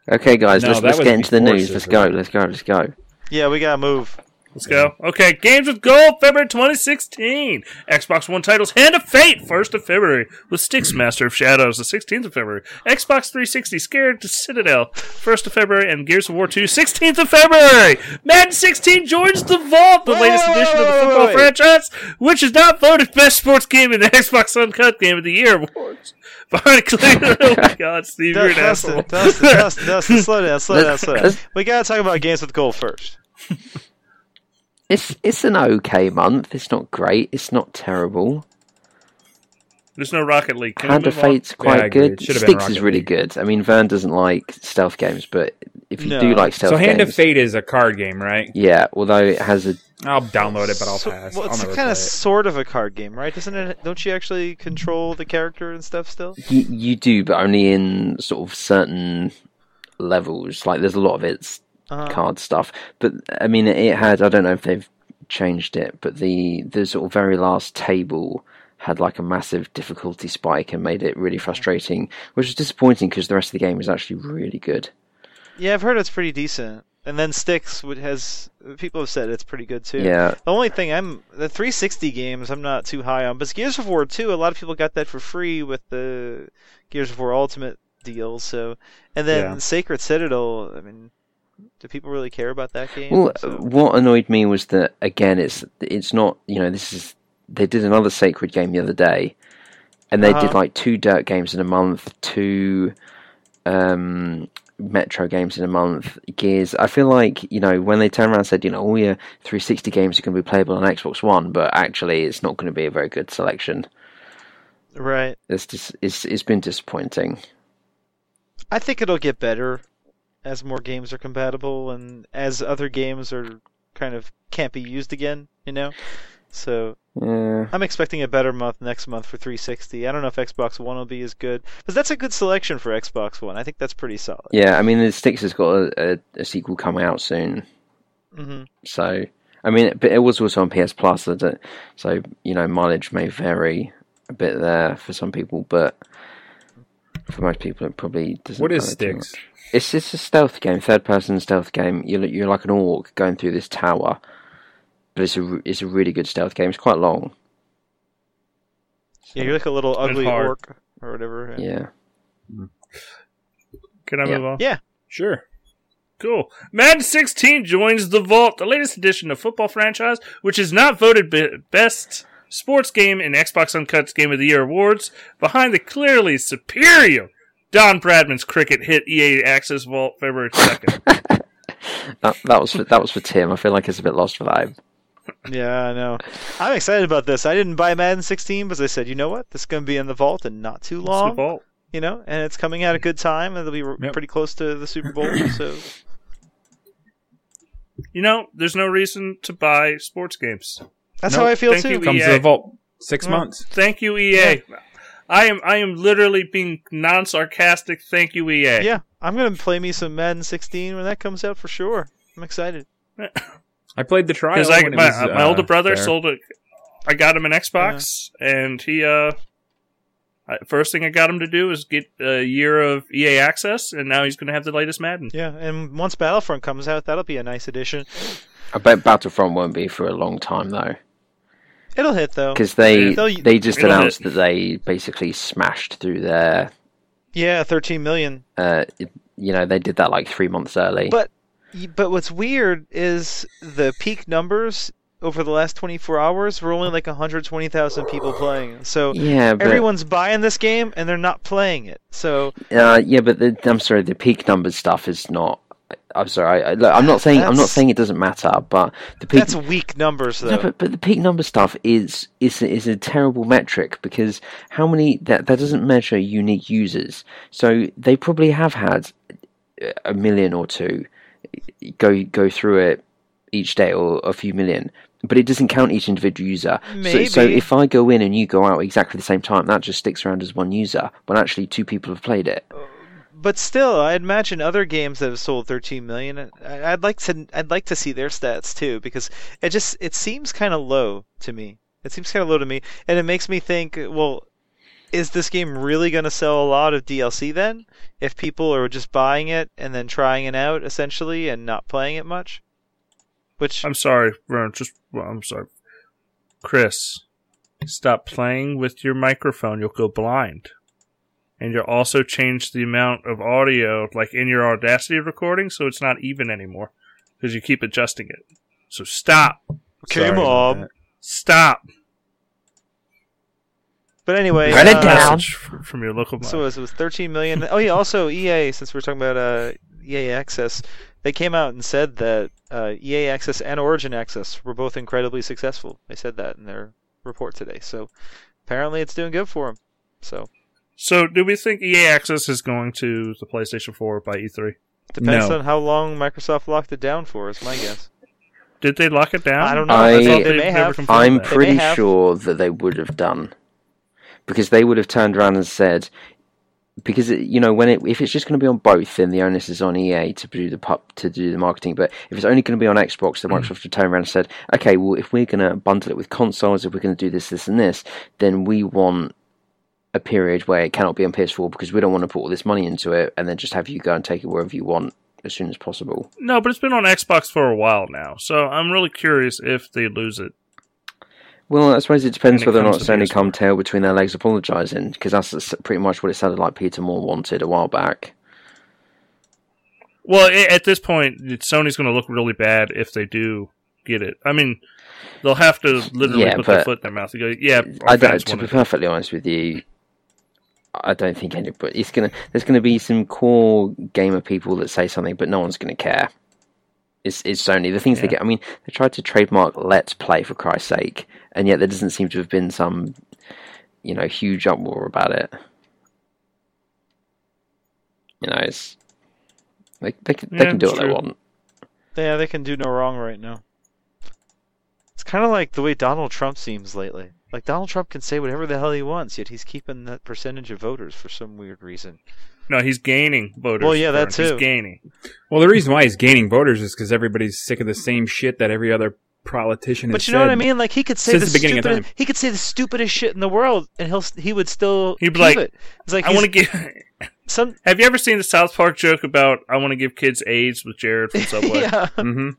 Okay, guys, let's get into the news. Scissor. Let's go. Yeah, we gotta move. Let's go. Okay, Games with Gold, February 2016. Xbox One titles, Hand of Fate, 1st of February, with Styx, Master of Shadows, the 16th of February. Xbox 360, Scared to Citadel, 1st of February, and Gears of War 2, 16th of February. Madden 16 joins The Vault, the latest edition of the football franchise, which is not voted best sports game in the Xbox Uncut Game of the Year awards. Behind clear, oh my God, Steve, you're an asshole. Dustin, slow down. We gotta talk about Games with Gold first. It's an okay month. It's not great. It's not terrible. There's no Rocket League. Hand of Fate's quite good. Styx is really good. I mean, Vern doesn't like stealth games, but if you do like stealth games... So Hand of Fate is a card game, right? Yeah, although it has a... I'll download it, but I'll pass. Well, it's kind of sort of a card game, right? Isn't it? Don't you actually control the character and stuff still? You do, but only in sort of certain levels. Like, there's a lot of it's... card stuff, but I mean it had, I don't know if they've changed it, but the sort of very last table had like a massive difficulty spike and made it really frustrating, which is disappointing because the rest of the game is actually really good. Yeah, I've heard it's pretty decent. And then Styx, which has, people have said it's pretty good too. Yeah. The only thing the 360 games I'm not too high on, but Gears of War 2, a lot of people got that for free with the Gears of War Ultimate deal, so, and then Sacred Citadel, I mean, do people really care about that game? Well, what annoyed me was that, again, it's not, this is, they did another Sacred game the other day, and they did like 2 Dirt games in a month, 2 Metro games in a month, Gears. I feel like, when they turned around and said, all your 360 games are going to be playable on Xbox One, but actually it's not going to be a very good selection. Right. It's been disappointing. I think it'll get better as more games are compatible and as other games are kind of can't be used again, So I'm expecting a better month next month for 360. I don't know if Xbox One will be as good, but that's a good selection for Xbox One. I think that's pretty solid. Yeah, I mean, the Styx has got a sequel coming out soon. Mm-hmm. So, I mean, but it was also on PS Plus, so, mileage may vary a bit there for some people, but for most people it probably doesn't. What is Styx? It's a stealth game, third-person stealth game. You're like an orc going through this tower, but it's a really good stealth game. It's quite long. So. Yeah, you're like a little ugly orc or whatever. Yeah. Can I move on? Yeah, sure. Cool. Madden 16 joins the Vault, the latest edition of football franchise, which is not voted best sports game in Xbox Uncut's Game of the Year awards, behind the clearly superior Don Bradman's cricket hit EA Access Vault February 2nd. that was for Tim. I feel like it's a bit lost for that. Yeah, I know. I'm excited about this. I didn't buy Madden 16 because I said, you know what? This is going to be in the vault in not too long. It's the vault. You know, and it's coming at a good time, and it'll be pretty close to the Super Bowl. So, you know, there's no reason to buy sports games. That's how I feel too. Comes to the vault 6 months. Thank you, EA. Yeah. I am literally being non-sarcastic. Thank you, EA. Yeah, I'm gonna play me some Madden 16 when that comes out for sure. I'm excited. I played the trial because my older brother sold it. I got him an Xbox, and he first thing I got him to do is get a year of EA Access, and now he's going to have the latest Madden. Yeah, and once Battlefront comes out, that'll be a nice addition. I bet Battlefront won't be for a long time, though. It'll hit, though. Because they just announced that they basically smashed through their... Yeah, 13 million. You know, they did that like 3 months early. But what's weird is the peak numbers... Over the last 24 hours, we're only like 120,000 people playing. So everyone's buying this game, and they're not playing it. So the peak numbers stuff is not. I'm sorry. I'm not saying it doesn't matter, but the peak. That's weak numbers, though. No, but the peak number stuff is a terrible metric because how many that doesn't measure unique users. So they probably have had 1 million or two go through it each day, or a few million. But it doesn't count each individual user. Maybe. So if I go in and you go out exactly the same time, that just sticks around as one user, when actually two people have played it. But still, I'd imagine other games that have sold 13 million, I'd like to see their stats too, because it seems kind of low to me. And it makes me think, well, is this game really going to sell a lot of DLC then? If people are just buying it and then trying it out, essentially, and not playing it much? Which... I'm sorry, Vern. I'm sorry. Chris, stop playing with your microphone. You'll go blind. And you'll also change the amount of audio, like in your Audacity recording, so it's not even anymore. Because you keep adjusting it. So stop. Okay, Mom. Stop. But anyway, write it down from your local. So it was 13 million. Oh yeah, also EA. Since we're talking about EA Access, they came out and said that EA Access and Origin Access were both incredibly successful. They said that in their report today. So apparently, it's doing good for them. So do we think EA Access is going to the PlayStation 4 by E3? Depends on how long Microsoft locked it down for. Is my guess. Did they lock it down? I don't know. I'm pretty sure that they would have done. Because they would have turned around and said, because you know, if it's just going to be on both, then the onus is on EA to do the marketing. But if it's only going to be on Xbox, then Microsoft would turn around and said, okay, well, if we're going to bundle it with consoles, if we're going to do this, this, and this, then we want a period where it cannot be on PS4 because we don't want to put all this money into it and then just have you go and take it wherever you want as soon as possible. No, but it's been on Xbox for a while now, so I'm really curious if they lose it. Well, I suppose it depends whether or not Sony come tail between their legs apologising, because that's pretty much what it sounded like Peter Moore wanted a while back. Well, at this point, Sony's going to look really bad if they do get it. I mean, they'll have to literally put their foot in their mouth and go, yeah, I don't. To be perfectly honest with you, I don't think anybody... There's going to be some core gamer people that say something, but no one's going to care. It's Sony. The things they get... I mean, they tried to trademark Let's Play, for Christ's sake, and yet there doesn't seem to have been some, you know, huge uproar about it. You know, it's... They can do what they want. Yeah, they can do no wrong right now. It's kind of like the way Donald Trump seems lately. Like, Donald Trump can say whatever the hell he wants, yet he's keeping that percentage of voters for some weird reason. No, he's gaining voters. Well, yeah, that too. He's gaining. Well, the reason why he's gaining voters is because everybody's sick of the same shit that every other politician has said. But you know what I mean? Like, he could say the stupidest shit in the world, and he would still keep it. It's like, I want to give... Have you ever seen the South Park joke about, I want to give kids AIDS with Jared from Subway? Yeah. Mm-hmm.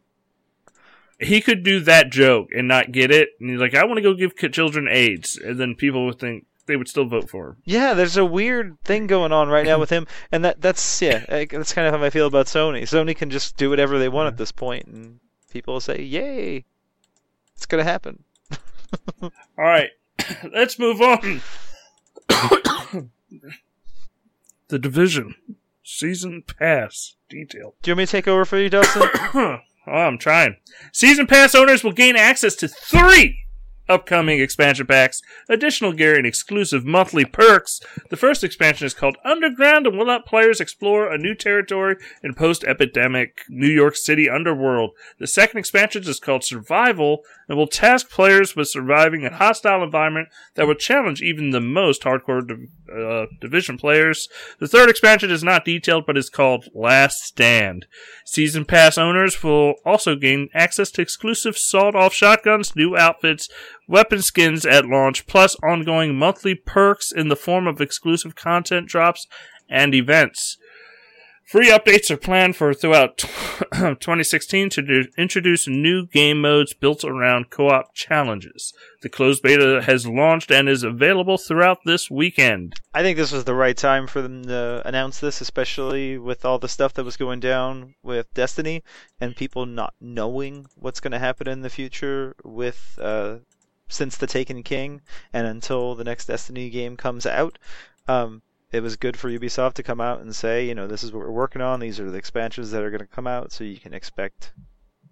He could do that joke and not get it, and he's like, I want to go give children AIDS, and then people would think, they would still vote for him. Yeah, there's a weird thing going on right now with him, and that's kind of how I feel about Sony. Sony can just do whatever they want at this point, and people will say, "Yay, it's gonna happen." All right, let's move on. The Division season pass detail. Do you want me to take over for you, Dustin? I'm trying. Season pass owners will gain access to 3 upcoming expansion packs, additional gear, and exclusive monthly perks. The first expansion is called Underground and will let players explore a new territory in post-epidemic New York City underworld. The second expansion is called Survival and will task players with surviving a hostile environment that will challenge even the most hardcore Division players. The third expansion is not detailed but is called Last Stand. Season pass owners will also gain access to exclusive sawed-off shotguns, new outfits, weapon skins at launch, plus ongoing monthly perks in the form of exclusive content drops and events. Free updates are planned for throughout 2016 to introduce new game modes built around co-op challenges. The closed beta has launched and is available throughout this weekend. I think this was the right time for them to announce this, especially with all the stuff that was going down with Destiny and people not knowing what's going to happen in the future with since the Taken King and until the next Destiny game comes out. It was good for Ubisoft to come out and say, you know, this is what we're working on. These are the expansions that are going to come out, so you can expect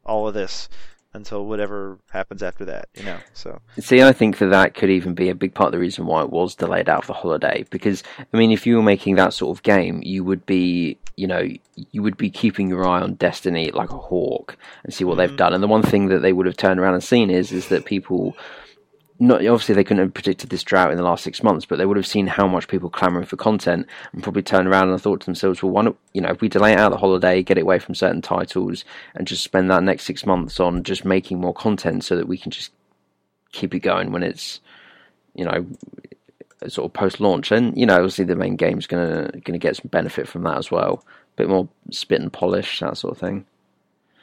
all of this until whatever happens after that, you know. So, see, I think that could even be a big part of the reason why it was delayed out for holiday. Because, I mean, if you were making that sort of game, you would be, you know, you would be keeping your eye on Destiny like a hawk and see what they've done. And the one thing that they would have turned around and seen is that people... Not obviously they couldn't have predicted this drought in the last 6 months, but they would have seen how much people clamoring for content and probably turned around and thought to themselves, well, why not, you know, if we delay it out the holiday, get it away from certain titles and just spend that next 6 months on just making more content so that we can just keep it going when it's, you know, sort of post-launch. And, you know, obviously the main game's gonna get some benefit from that as well. A bit more spit and polish, that sort of thing.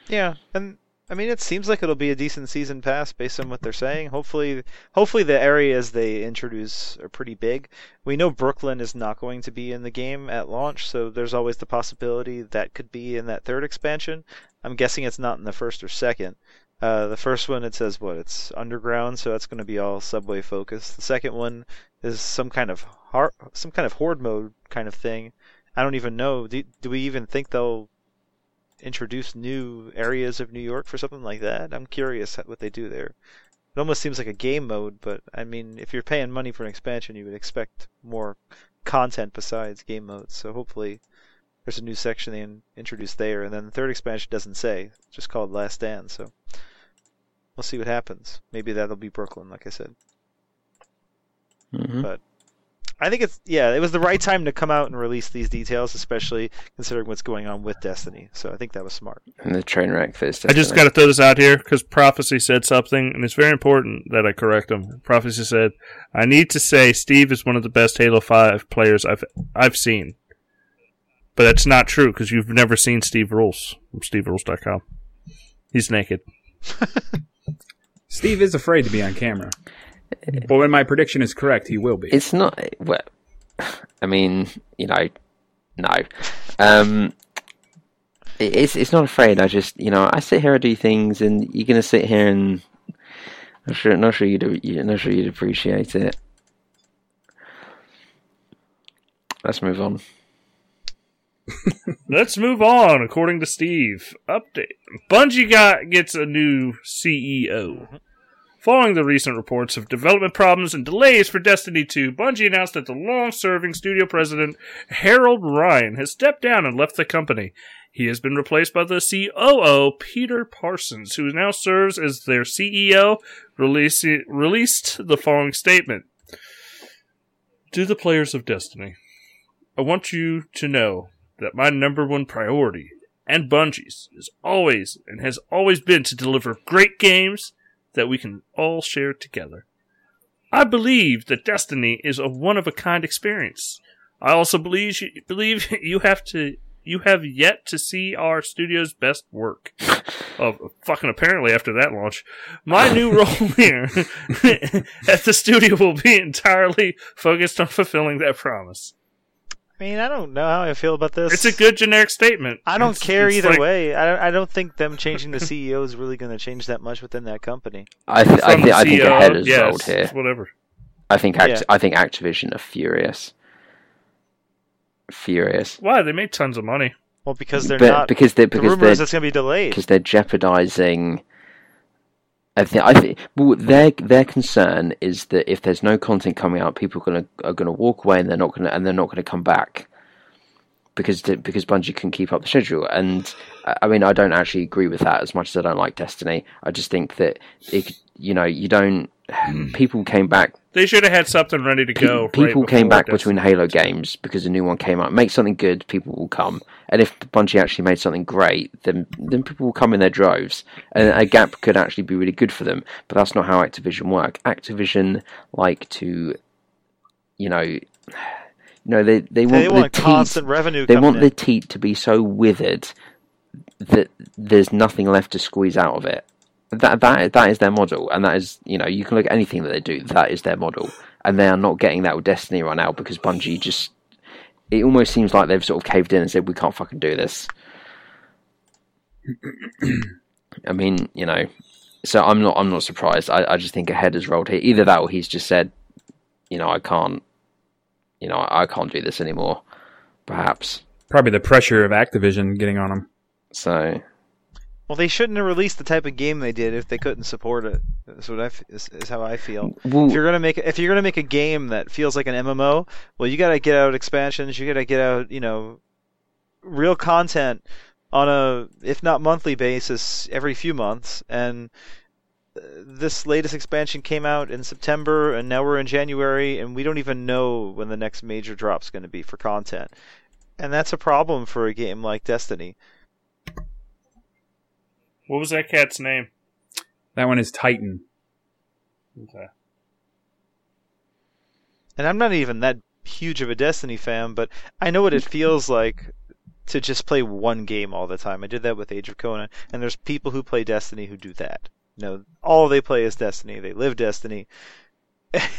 Yeah, and I mean, it seems like it'll be a decent season pass based on what they're saying. Hopefully the areas they introduce are pretty big. We know Brooklyn is not going to be in the game at launch, so there's always the possibility that could be in that third expansion. I'm guessing it's not in the first or second. The first one, it says, it's underground, so that's going to be all subway focused. The second one is some kind of horde mode kind of thing. I don't even know. Do we even think they'll introduce new areas of New York for something like that? I'm curious what they do there. It almost seems like a game mode, but I mean, if you're paying money for an expansion, you would expect more content besides game modes. So hopefully there's a new section they introduce there. And then the third expansion doesn't say. It's just called Last Stand. So we'll see what happens. Maybe that'll be Brooklyn, like I said. Mm-hmm. But I think it was the right time to come out and release these details, especially considering what's going on with Destiny. So I think that was smart. And the train wreck fist. I just got to throw this out here because Prophecy said something, and it's very important that I correct him. Prophecy said, "I need to say Steve is one of the best Halo 5 players I've seen." But that's not true because you've never seen Steve Rules from SteveRules.com. He's naked. Steve is afraid to be on camera. But when my prediction is correct, he will be. It's not... Well, I mean, you know, no. It's not afraid. I just, you know, I sit here, I do things, and you're going to sit here and... I'm not sure you'd appreciate it. Let's move on. Let's move on, according to Steve. Update. Bungie gets a new CEO. Following the recent reports of development problems and delays for Destiny 2, Bungie announced that the long-serving studio president, Harold Ryan, has stepped down and left the company. He has been replaced by the COO, Peter Parsons, who now serves as their CEO, released the following statement. To the players of Destiny, I want you to know that my number one priority, and Bungie's, is always and has always been to deliver great games that we can all share together. I believe that Destiny is a one-of-a-kind experience. I also believe you have to You have yet to see our studio's best work. Oh, fucking apparently after that launch. My new role here at the studio will be entirely focused on fulfilling that promise. I mean, I don't know how I feel about this. It's a good generic statement. I don't care either way. I don't think them changing the CEO is really going to change that much within that company. I think the head is rolled here. Whatever. I think Activision are furious. Furious. Why? They made tons of money. Well, because they're not. Because the rumor is it's going to be delayed. Because they're jeopardizing. Their concern is that if there's no content coming out, people are going to walk away, and they're not going to come back because Bungie can keep up the schedule. And I mean, I don't actually agree with that as much as I don't like Destiny. I just think that people came back. They should have had something ready to go. People came back between Halo games because a new one came out. Make something good, people will come. And if Bungie actually made something great, then people will come in their droves. And a gap could actually be really good for them. But that's not how Activision work. Activision like to, they want constant revenue. They want the teat to be so withered that there's nothing left to squeeze out of it. That is their model, and that is, you can look at anything that they do, that is their model, and they are not getting that with Destiny right now because Bungie just, it almost seems like they've sort of caved in and said, we can't fucking do this. I mean, so I'm not surprised. I just think a head has rolled here. Either that or he's just said, I can't do this anymore, perhaps. Probably the pressure of Activision getting on him. So... Well, they shouldn't have released the type of game they did if they couldn't support it. That's what is how I feel. Well, if you're gonna make a game that feels like an MMO, well, you gotta get out expansions. You gotta get out, real content on a, if not monthly basis, every few months. And this latest expansion came out in September, and now we're in January, and we don't even know when the next major drop's going to be for content. And that's a problem for a game like Destiny. What was that cat's name? That one is Titan. Okay. And I'm not even that huge of a Destiny fan, but I know what it feels like to just play one game all the time. I did that with Age of Conan, and there's people who play Destiny who do that. All they play is Destiny. They live Destiny.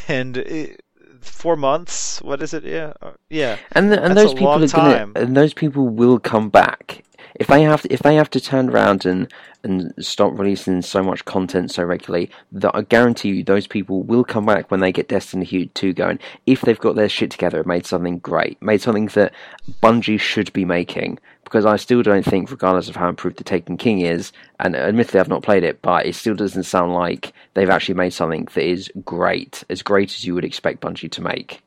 And... 4 months? What is it? Yeah. And that's those people and those people will come back if they have. If they have to turn around and stop releasing so much content so regularly, that I guarantee you, those people will come back when they get Destiny 2 going. If they've got their shit together, and made something great, made something that Bungie should be making. Because I still don't think, regardless of how improved the Taken King is, and admittedly I've not played it, but it still doesn't sound like they've actually made something that is great as you would expect Bungie to make.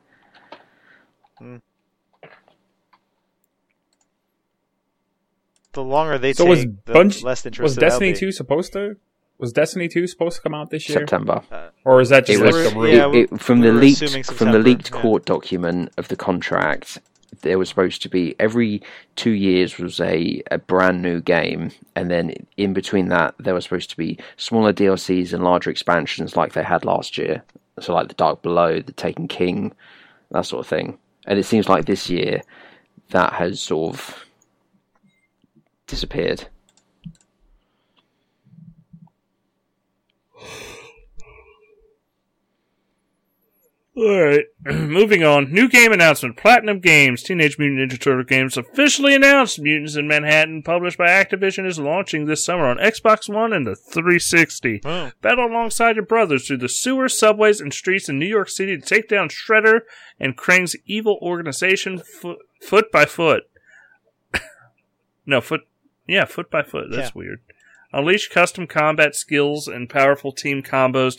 The longer they take, the less interested. Was Destiny 2 supposed to come out this year? September. Or is that just a rumor? Yeah, from the leaked court document of the contract. There was supposed to be every 2 years was a brand new game, and then in between that there were supposed to be smaller DLCs and larger expansions like they had last year. So like the Dark Below, the Taken King, that sort of thing. And it seems like this year that has sort of disappeared. Alright, moving on. New game announcement. Platinum Games, Teenage Mutant Ninja Turtle games officially announced. Mutants in Manhattan, published by Activision, is launching this summer on Xbox One and the 360. Wow. Battle alongside your brothers through the sewers, subways, and streets in New York City to take down Shredder and Krang's evil organization foot by foot. Foot by foot. That's weird. Unleash custom combat skills and powerful team combos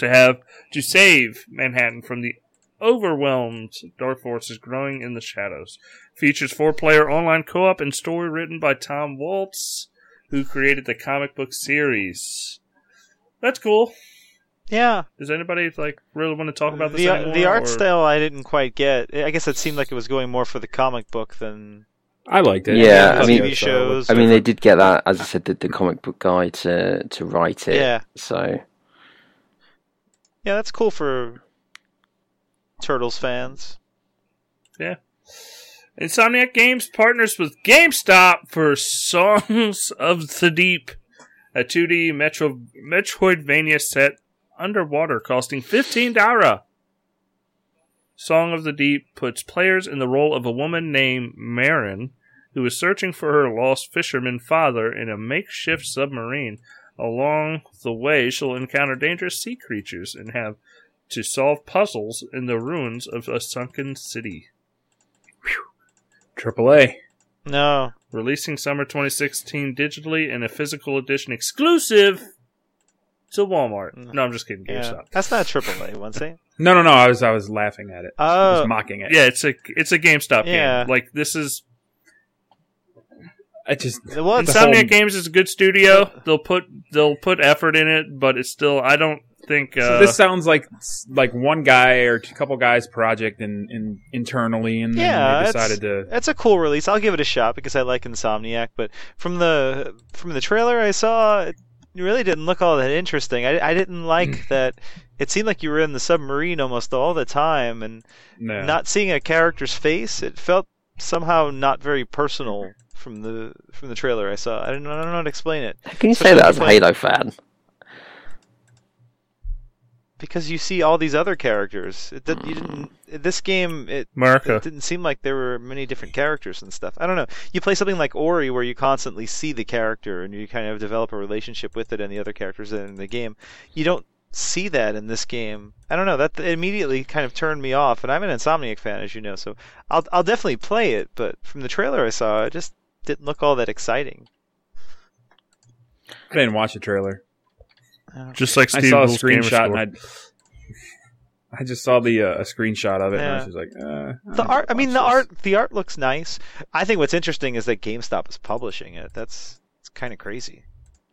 to save Manhattan from the overwhelmed dark forces growing in the shadows. Features 4-player online co-op and story written by Tom Waltz, who created the comic book series. That's cool. Yeah. Does anybody really want to talk about this anymore? The art style I didn't quite get. I guess it seemed like it was going more for the comic book than... I liked it. Yeah, I mean, TV shows. I mean, they did get that, as I said, the comic book guy to write it. Yeah. So... Yeah, that's cool for... Turtles fans. Yeah. Insomniac Games partners with GameStop for Songs of the Deep, a 2D Metroidvania set underwater costing $15. Song of the Deep puts players in the role of a woman named Marin, who is searching for her lost fisherman father in a makeshift submarine. Along the way, she'll encounter dangerous sea creatures and have to solve puzzles in the ruins of a sunken city. Whew. AAA. No. Releasing summer 2016 digitally in a physical edition exclusive to Walmart. No, I'm just kidding. GameStop. Yeah. That's not AAA, was it? No. I was laughing at it. I was mocking it. Yeah, it's a GameStop game. Like, this is... Insomniac Games is a good studio. They'll put effort in it, but it's still, I don't think. So this sounds like one guy or a couple guys project in internally, and then they decided to. That's a cool release. I'll give it a shot because I like Insomniac. But from the trailer I saw, it really didn't look all that interesting. I didn't like that. It seemed like you were in the submarine almost all the time, and not seeing a character's face. It felt somehow not very personal. From the trailer I saw, I don't know how to explain it. How can you say that as a Halo fan? Because you see all these other characters. You didn't. This game, it didn't seem like there were many different characters and stuff. I don't know. You play something like Ori, where you constantly see the character and you kind of develop a relationship with it and the other characters in the game. You don't see that in this game. I don't know. That immediately kind of turned me off. And I'm an Insomniac fan, as you know, so I'll definitely play it. But from the trailer I saw, it just didn't look all that exciting. I didn't watch the trailer. Just like Steve, I saw a screenshot, and I just saw the a screenshot of it, and I was just like, the art. I mean, the art looks nice. I think what's interesting is that GameStop is publishing it. It's kind of crazy.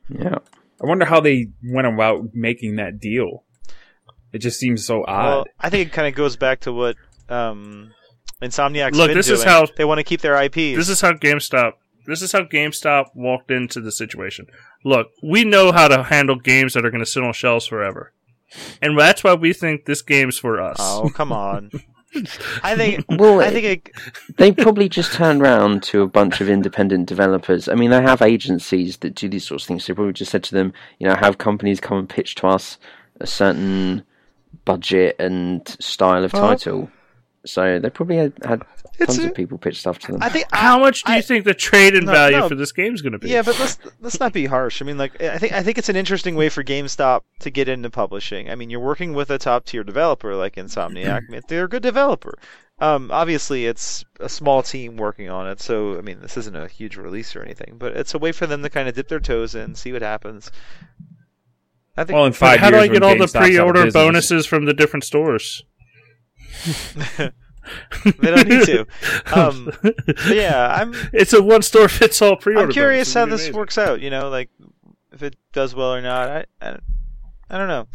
Yeah, I wonder how they went about making that deal. It just seems so odd. Well, I think it kind of goes back to what Insomniac's been doing. This is how they want to keep their IPs. This is how GameStop walked into the situation. Look, we know how to handle games that are going to sit on shelves forever. And that's why we think this game's for us. Oh, come on. They probably just turned around to a bunch of independent developers. I mean, they have agencies that do these sorts of things. They probably just said to them, you know, have companies come and pitch to us a certain budget and style of title. So they probably had tons of people pitch stuff to them. How much do you think the trade-in value for this game is going to be? Yeah, but let's not be harsh. I mean, like, I think it's an interesting way for GameStop to get into publishing. I mean, you're working with a top-tier developer like Insomniac. I mean, they're a good developer. Obviously, it's a small team working on it, so, I mean, this isn't a huge release or anything, but it's a way for them to kind of dip their toes in, see what happens. I think, well, in 5 years, how do I get all the pre-order bonuses from the different stores? They don't need to. It's a one store fits all pre-order. I'm curious how this works out. You know, like if it does well or not. I don't know.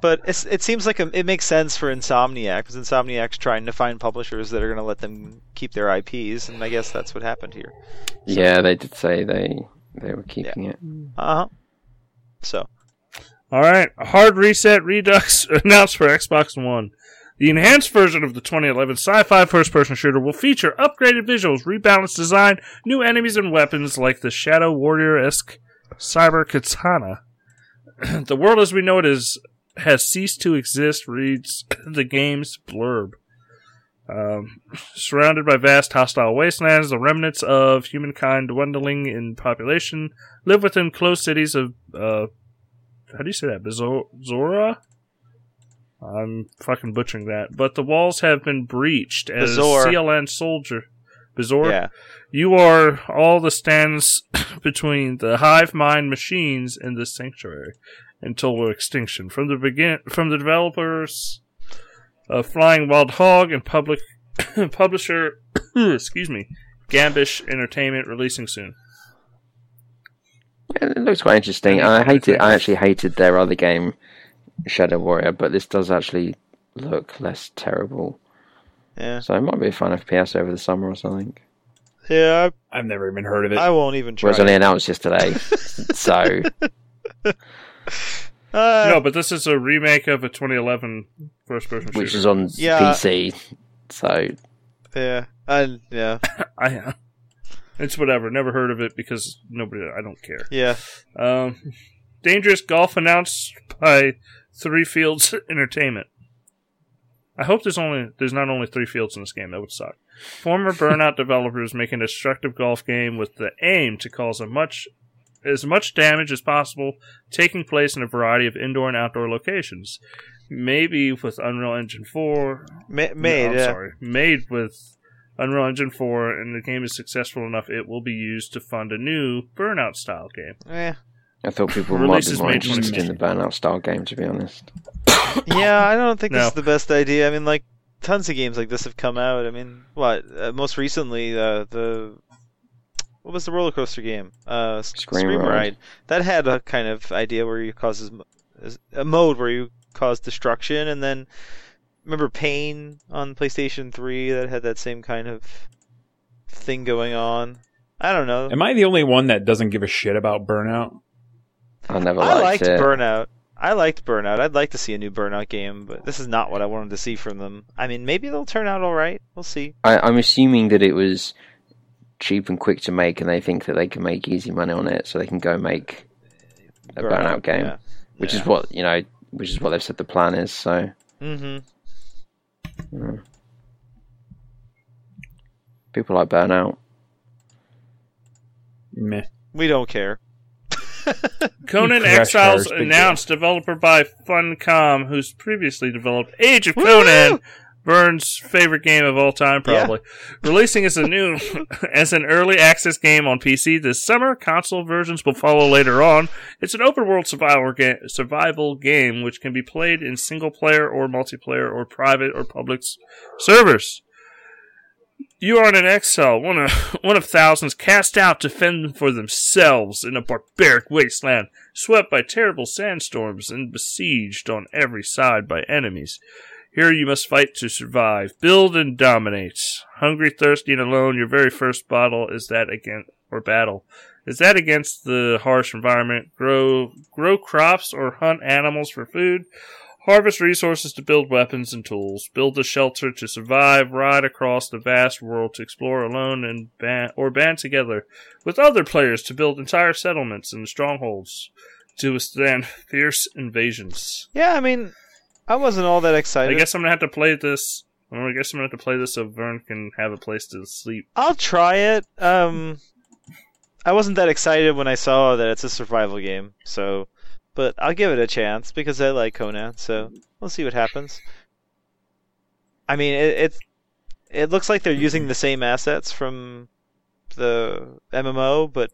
But it seems like it makes sense for Insomniac, because Insomniac's trying to find publishers that are going to let them keep their IPs, and I guess that's what happened here. So, yeah, they did say they were keeping it. So. All right, Hard Reset Redux announced for Xbox One. The enhanced version of the 2011 sci-fi first-person shooter will feature upgraded visuals, rebalanced design, new enemies and weapons like the Shadow Warrior-esque Cyber Katana. The world as we know it has ceased to exist, reads the game's blurb. Surrounded by vast hostile wastelands, the remnants of humankind dwindling in population live within closed cities of... how do you say that? Zora? I'm fucking butchering that. But the walls have been breached as CLN soldier. Bizarre. Yeah. You are all that stands between the hive mind machines and the sanctuary until extinction. From the developers of Flying Wild Hog and publisher Gambish Entertainment, releasing soon. Yeah, it looks quite interesting. I actually hated their other game, Shadow Warrior, but this does actually look less terrible. Yeah. So it might be a fun FPS over the summer or something. Yeah, I've never even heard of it. I won't even try. It was only announced yesterday, so. No, but this is a remake of a 2011 first-person shooter, which is on PC. So Yeah. Yeah. It's whatever. Never heard of it because nobody... I don't care. Yeah. Dangerous Golf announced by Three Fields Entertainment. I hope there's not only three fields in this game. That would suck. Former Burnout developers make an destructive golf game with the aim to cause as much damage as possible, taking place in a variety of indoor and outdoor locations. Maybe with Unreal Engine 4. Made with Unreal Engine 4, and the game is successful enough, it will be used to fund a new Burnout-style game. Yeah. I thought people might be more interested in the Burnout-style game, to be honest. Yeah, I don't think this is the best idea. I mean, like, tons of games like this have come out. I mean, most recently, what was the roller coaster game? Scream Ride. That had a kind of idea where you causes a mode where you cause destruction, and then remember Pain on PlayStation 3 that had that same kind of thing going on. I don't know. Am I the only one that doesn't give a shit about Burnout? I liked Burnout. I liked Burnout. I'd like to see a new Burnout game, but this is not what I wanted to see from them. I mean, maybe they'll turn out all right. We'll see. I'm assuming that it was cheap and quick to make, and they think that they can make easy money on it, so they can go make a Burnout game, is what which is what they've said the plan is. So, people like Burnout. Meh. We don't care. Conan Exiles announced, developer by Funcom, who's previously developed Age of Conan, Vern's favorite game of all time, probably. Yeah. Releasing as an early access game on PC this summer. Console versions will follow later on. It's an open-world survival game which can be played in single-player or multiplayer or private or public servers. You are in an exile, one of thousands cast out to fend for themselves in a barbaric wasteland, swept by terrible sandstorms and besieged on every side by enemies. Here you must fight to survive, build and dominate. Hungry, thirsty, and alone, your very first battle is that against the harsh environment. Grow crops or hunt animals for food. Harvest resources to build weapons and tools. Build a shelter to survive. Ride across the vast world to explore alone and band together with other players to build entire settlements and strongholds to withstand fierce invasions. Yeah, I mean... I wasn't all that excited. I guess I'm going to have to play this. I guess I'm going to have to play this so Vern can have a place to sleep. I'll try it. I wasn't that excited when I saw that it's a survival game. So, but I'll give it a chance because I like Conan. So we'll see what happens. I mean, it looks like they're using the same assets from the MMO, but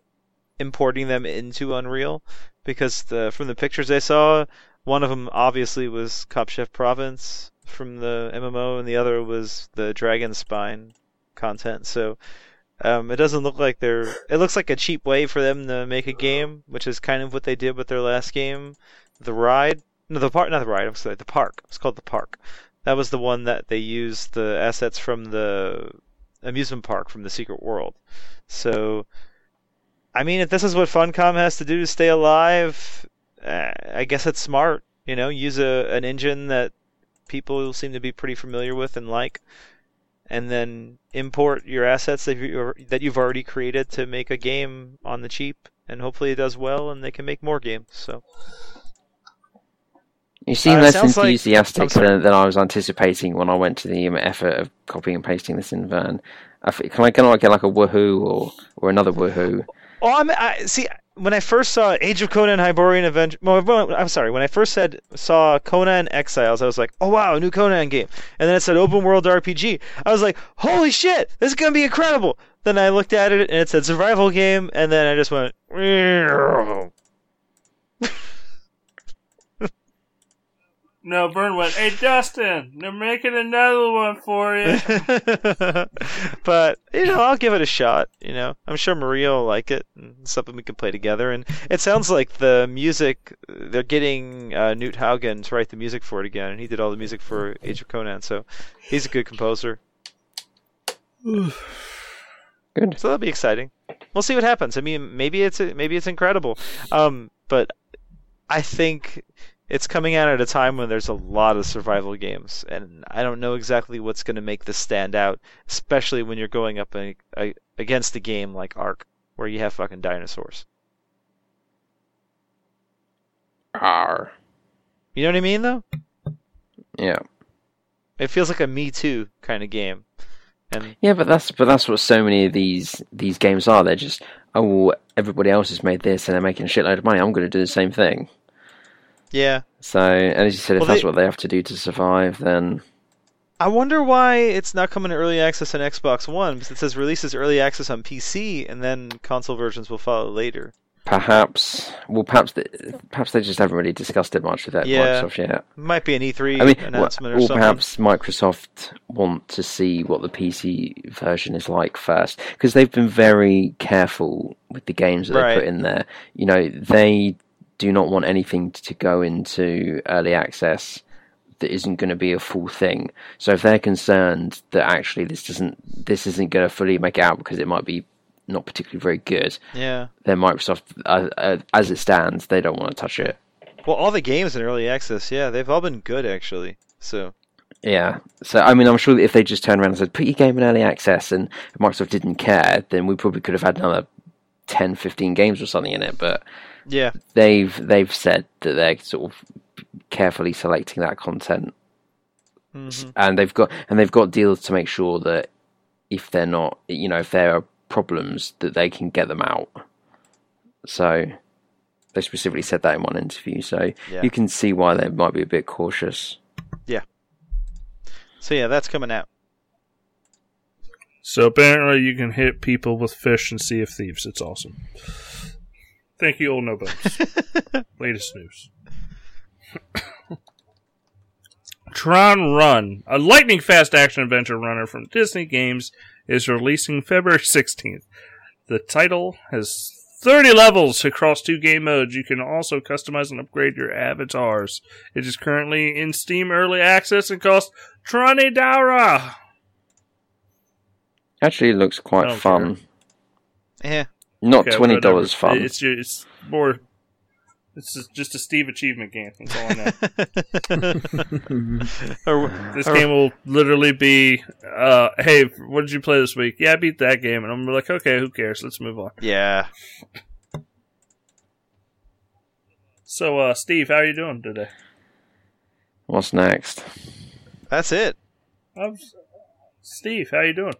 importing them into Unreal because from the pictures I saw. One of them, obviously, was Cop Chef Province from the MMO, and the other was the Dragon Spine content. So it doesn't look like they're... It looks like a cheap way for them to make a game, which is kind of what they did with their last game. The Ride... No, the Park... Not the Ride, I'm sorry. The Park. It's called The Park. That was the one that they used the assets from the amusement park from the Secret World. So, I mean, if this is what Funcom has to do to stay alive... I guess it's smart, use an engine that people seem to be pretty familiar with and like, and then import your assets that you've already created to make a game on the cheap, and hopefully it does well and they can make more games. So you seem less enthusiastic than I was anticipating when I went to the effort of copying and pasting this in Vern. Can I get like a woohoo or another woohoo? Oh, see... When I first saw Age of Conan, Hyborian Adventure... When I first saw Conan Exiles, I was like, oh wow, a new Conan game. And then it said open world RPG. I was like, holy shit, this is going to be incredible. Then I looked at it and it said survival game, and then I just went... No, Vern went, hey Dustin, they're making another one for you. But, I'll give it a shot, I'm sure Maria will like it, and it's something we can play together. And it sounds like the music, they're getting Knut Haugen to write the music for it again, and he did all the music for Age of Conan, so he's a good composer. Good. So that'll be exciting. We'll see what happens. I mean, maybe it's incredible. But I think... it's coming out at a time when there's a lot of survival games, and I don't know exactly what's going to make this stand out, especially when you're going up against a game like Ark, where you have fucking dinosaurs. Arr. You know what I mean, though? Yeah. It feels like a Me Too kind of game. And yeah, but that's what so many of these games are. They're just, oh, everybody else has made this and they're making a shitload of money, I'm going to do the same thing. Yeah. So, and as you said, if that's what they have to do to survive, then... I wonder why it's not coming to Early Access on Xbox One, because it says releases Early Access on PC, and then console versions will follow later. Perhaps they just haven't really discussed it much with that Microsoft yet. Might be an E3 announcement or something. Or perhaps Microsoft want to see what the PC version is like first, because they've been very careful with the games that they put in there. You know, they do not want anything to go into early access that isn't going to be a full thing. So if they're concerned that actually this isn't going to fully make it out because it might be not particularly very good, then Microsoft, as it stands, they don't want to touch it. Well, all the games in early access, they've all been good actually. So yeah, so I mean, I'm sure that if they just turned around and said, put your game in early access, and Microsoft didn't care, then we probably could have had another 10-15 games or something in it, but yeah, they've said that they're sort of carefully selecting that content, and they've got deals to make sure that if they're not, you know, if there are problems, that they can get them out. So they specifically said that in one interview. So you can see why they might be a bit cautious. Yeah. So yeah, that's coming out. So apparently you can hit people with fish and Sea of Thieves. It's awesome. Thank you, Olno Bones. Latest news. Tron Run, a lightning-fast action-adventure runner from Disney Games, is releasing February 16th. The title has 30 levels across 2 game modes. You can also customize and upgrade your avatars. It is currently in Steam Early Access and costs $20. Actually, it looks quite fun. Sure. Yeah. Not okay, $20 whatever. Fun. It's more... It's just a Steve achievement game. That's all I know. This game will literally be, hey, what did you play this week? Yeah, I beat that game. And I'm like, okay, who cares? Let's move on. Yeah. So, Steve, how are you doing today? What's next? That's it. Steve, how are you doing?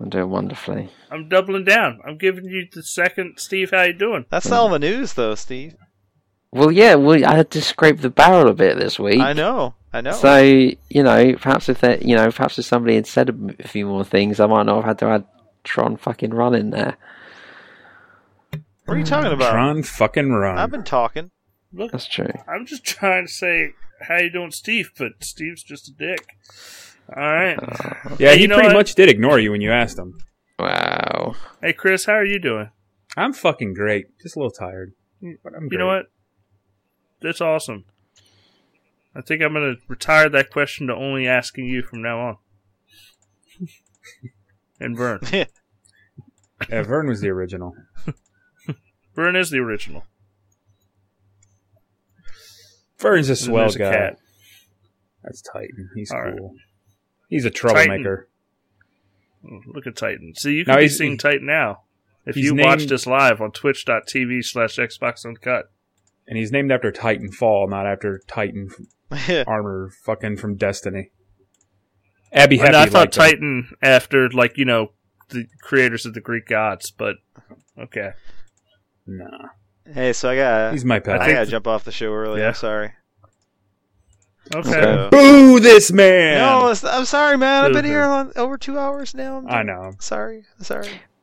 I'm doing wonderfully. I'm doubling down. I'm giving you the second, Steve, how you doing? That's all the news, though, Steve. Well, yeah, I had to scrape the barrel a bit this week. I know. So, you know, perhaps if somebody had said a few more things, I might not have had to add Tron fucking Run in there. What are you talking about? Tron fucking Run. I've been talking. Look, that's true. I'm just trying to say, how you doing, Steve? But Steve's just a dick. Alright. Yeah, he pretty much did ignore you when you asked him. Wow. Hey, Chris, how are you doing? I'm fucking great. Just a little tired. But I'm great. You know what? That's awesome. I think I'm going to retire that question to only asking you from now on. And Vern. Yeah, Vern was the original. Vern is the original. Vern's a swell guy. Cat. That's Titan. He's all cool. Right. He's a troublemaker. Titan. Look at Titan. See, you can be seeing Titan now if you watch this live on twitch.tv/Xbox Uncut. And he's named after Titanfall, not after Titan armor fucking from Destiny. Abby Happy. I thought Titan after, like, you know, the creators of the Greek gods, but okay. Nah. Hey, so he's my pet. I gotta jump off the show early. Yeah. I'm sorry. Okay. Boo this man! No, I'm sorry, man. I've been here over 2 hours now. I know. Sorry.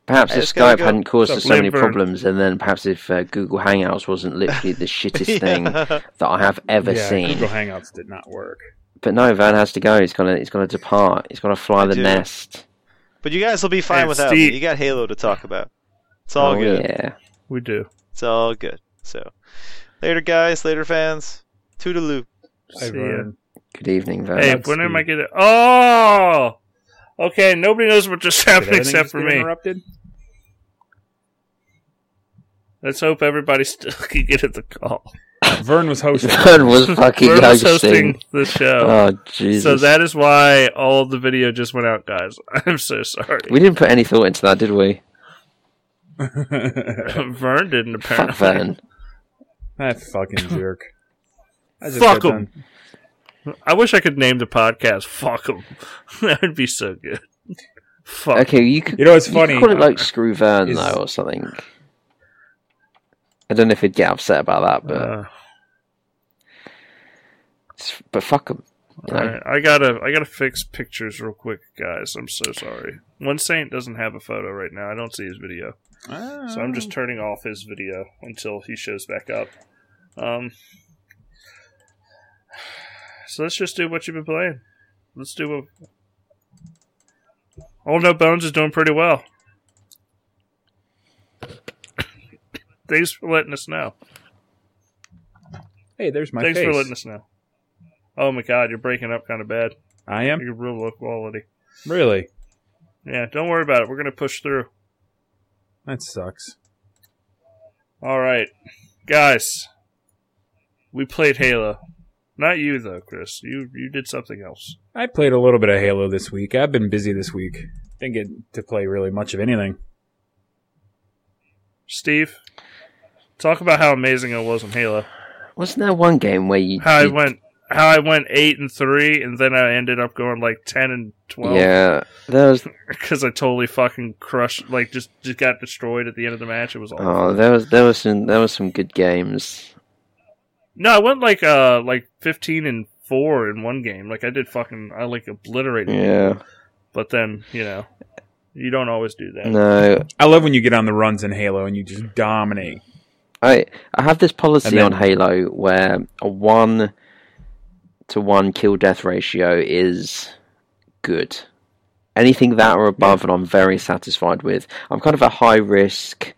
Perhaps if Skype hadn't caused us so many problems, and then perhaps if Google Hangouts wasn't literally the shittest thing that I have ever seen. Google Hangouts did not work. But no, Van has to go. He's got to depart. He's got to fly the nest. But you guys will be fine without me. You got Halo to talk about. It's all good. Yeah, we do. It's all good. So, later, guys. Later, fans. Toodaloo. See you. Good evening, Vern. Hey, when am I getting... Oh! Okay, nobody knows what just happened except for me. Interrupted? Let's hope everybody still can get at the call. Vern was hosting. Vern was fucking Vern was hosting the show. Oh, Jesus. So that is why all the video just went out, guys. I'm so sorry. We didn't put any thought into that, did we? Vern didn't, apparently. Fuck Vern. That fucking jerk. Fuck him. I wish I could name the podcast Fuck Him. That would be so good. Fuck. Okay, you could, it's funny. You could call it like Screw Vern, though, or something. I don't know if he'd get upset about that, but fuck them. Right. I gotta fix pictures real quick, guys. I'm so sorry. One Saint doesn't have a photo right now. I don't see his video, so I'm just turning off his video until he shows back up. So let's just do what you've been playing. Let's do what. Olno Bones is doing pretty well. Thanks for letting us know. Hey, there's my face. Thanks for letting us know. Oh my god, you're breaking up kind of bad. I am? You're real low quality. Really? Yeah, don't worry about it. We're going to push through. That sucks. Alright. Guys. We played Halo. Not you, though, Chris. You did something else. I played a little bit of Halo this week. I've been busy this week. Didn't get to play really much of anything. Steve? Talk about how amazing it was in Halo. Wasn't there one game where you... I went 8-3, and then I ended up going like 10-12. Yeah, that was because I totally fucking crushed, like just got destroyed at the end of the match. It was awful. Oh, there was some good games. No, I went like 15-4 in one game. Like I did fucking, I like obliterated. Yeah, people. But then you don't always do that. No, I love when you get on the runs in Halo and you just dominate. I have this policy on Halo where a 1-to-1 kill-death ratio is good. Anything that or above, and I'm very satisfied with. I'm kind of a high-risk,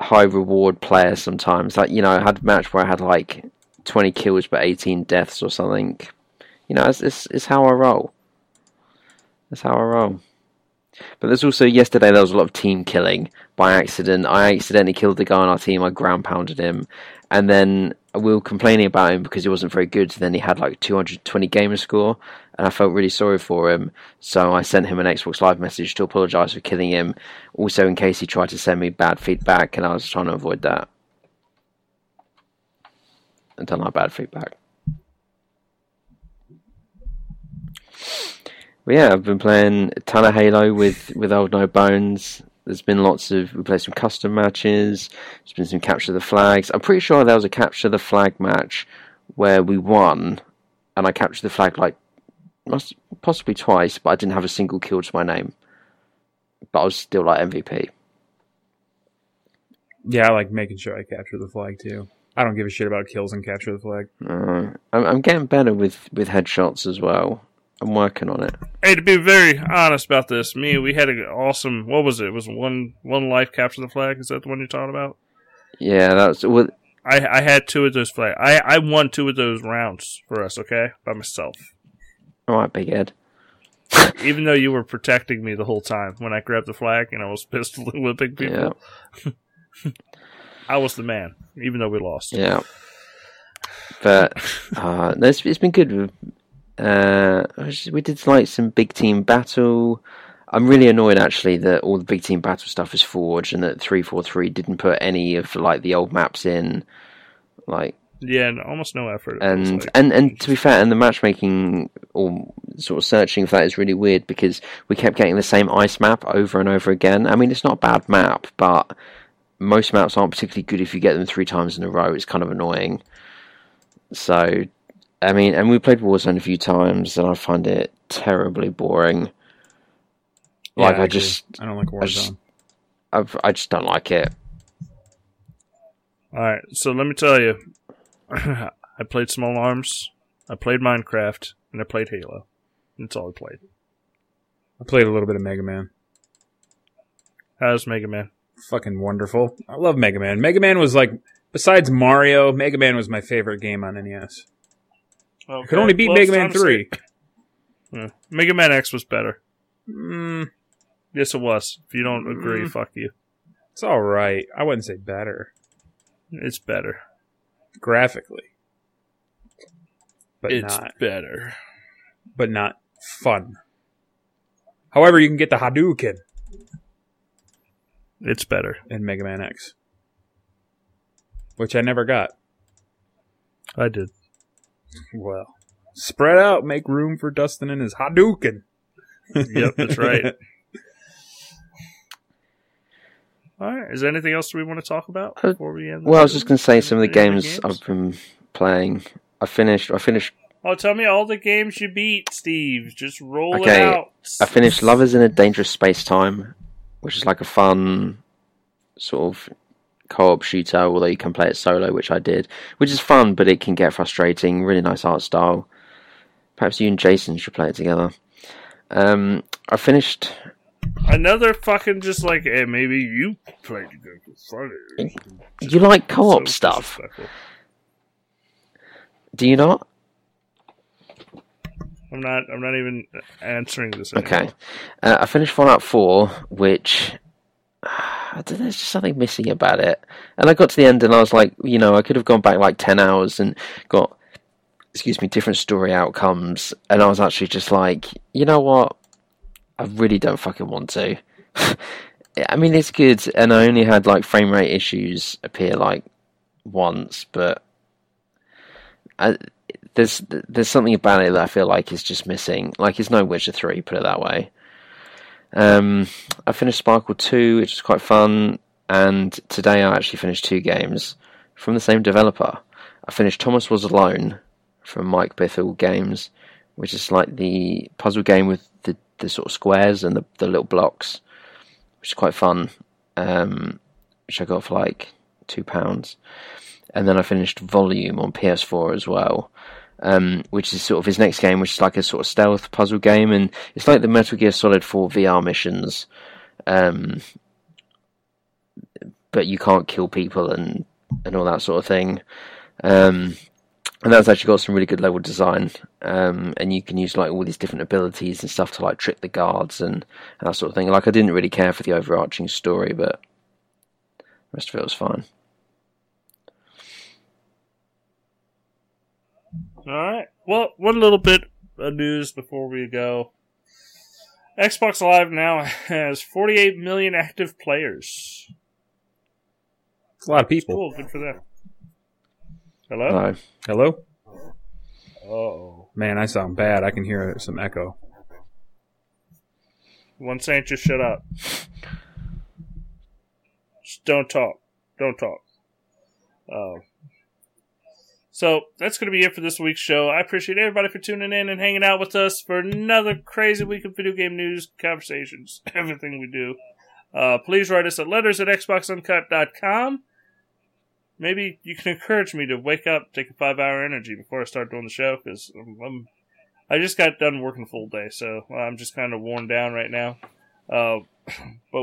high-reward player sometimes. Like, I had a match where I had like 20 kills but 18 deaths or something. It's how I roll. That's how I roll. But there's also, yesterday there was a lot of team killing by accident. I accidentally killed the guy on our team. I ground pounded him. And then we were complaining about him because he wasn't very good. So then he had like 220 gamer score. And I felt really sorry for him. So I sent him an Xbox Live message to apologise for killing him. Also in case he tried to send me bad feedback. And I was trying to avoid that. I don't like bad feedback. But yeah, I've been playing a ton of Halo with Olno Bones. There's been we played some custom matches. There's been some Capture the Flags. I'm pretty sure there was a Capture the Flag match where we won, and I captured the flag possibly twice, but I didn't have a single kill to my name. But I was still MVP. Yeah, I like making sure I capture the flag too. I don't give a shit about kills and Capture the Flag. I'm getting better with headshots as well. I'm working on it. Hey, to be very honest about this, we had an awesome... What was it? It was one life Capture the Flag. Is that the one you're talking about? Yeah, that was... Well, I had two of those flags. I won two of those rounds for us, okay? By myself. All right, big head. Even though you were protecting me the whole time when I grabbed the flag and I was pistol whipping people. Yeah. I was the man, even though we lost. Yeah. But it's been good... we did like some big team battle. I'm really annoyed actually that all the big team battle stuff is Forge and that 343 didn't put any of like the old maps in. Like yeah, and almost no effort. And to be fair, and the matchmaking or sort of searching for that is really weird because we kept getting the same ice map over and over again. I mean, it's not a bad map, but most maps aren't particularly good if you get them 3 times in a row. It's kind of annoying. So. I mean, and we played Warzone a few times, and I find it terribly boring. Yeah, like, I don't like Warzone. I just don't like it. All right, so let me tell you, I played Small Arms, I played Minecraft, and I played Halo. That's all I played. I played a little bit of Mega Man. How's Mega Man? Fucking wonderful. I love Mega Man. Mega Man was like, besides Mario, Mega Man was my favorite game on NES. Okay. I could only beat Mega Man 3. Yeah. Mega Man X was better. Yes, it was. If you don't agree, fuck you. It's alright. I wouldn't say better. It's better. graphically. But it's not better. But not fun. However, you can get the Hadouken. It's better. In Mega Man X. Which I never got. I did. Well. Spread out, make room for Dustin and his Hadouken. Yep, that's right. All right. Is there anything else we want to talk about before we end? Well, I was just going to say some of the games I've been playing. I finished. Oh, tell me all the games you beat, Steve. Just roll it out. I finished Lovers in a Dangerous Space Time, which is like a fun sort of co-op shooter, although you can play it solo, which I did, which is fun, but it can get frustrating. Really nice art style. Perhaps you and Jason should play it together. I finished another fucking just like, hey, maybe you played it. You like co-op stuff. Do you not? I'm not even answering this anymore. Okay. I finished Fallout 4, which I don't know, there's just something missing about it. And I got to the end and I was like, you know, I could have gone back like 10 hours and got different story outcomes, and I was actually just like, you know what? I really don't fucking want to. I mean, it's good, and I only had like frame rate issues appear like once, but there's something about it that I feel like is just missing. Like, it's no Witcher 3, put it that way. I finished Sparkle 2, which was quite fun, and today I actually finished two games from the same developer. I finished Thomas Was Alone from Mike Biffle Games, which is like the puzzle game with the sort of squares and the little blocks, which is quite fun, which I got for like £2. And then I finished Volume on PS4 as well, which is sort of his next game, which is like a sort of stealth puzzle game, and it's like the Metal Gear Solid 4 VR missions, but you can't kill people and all that sort of thing. And that's actually got some really good level design, and you can use like all these different abilities and stuff to like trick the guards and that sort of thing. Like, I didn't really care for the overarching story, but the rest of it was fine. All right. Well, one little bit of news before we go. Xbox Live now has 48 million active players. That's a lot of people. Cool. Good for them. Hello? Hello? Uh-oh. Man, I sound bad. I can hear some echo. One saying just shut up. Just don't talk. Don't talk. So, that's going to be it for this week's show. I appreciate everybody for tuning in and hanging out with us for another crazy week of video game news, conversations, everything we do. Please write us at letters@xboxuncut.com. Maybe you can encourage me to wake up, take a 5-hour energy before I start doing the show, because I just got done working full day, so I'm just kind of worn down right now. But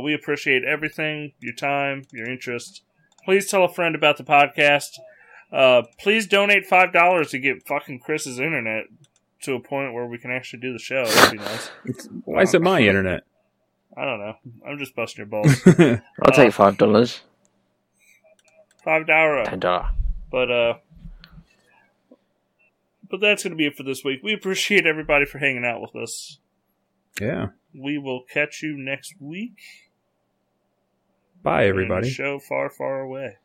we appreciate everything, your time, your interest. Please tell a friend about the podcast. Please donate $5 to get fucking Chris's internet to a point where we can actually do the show. That'd be nice. Why is it my internet? I don't know. I'm just busting your balls. I'll take $5. $5. But that's going to be it for this week. We appreciate everybody for hanging out with us. Yeah. We will catch you next week. Bye, everybody. Show far, far away.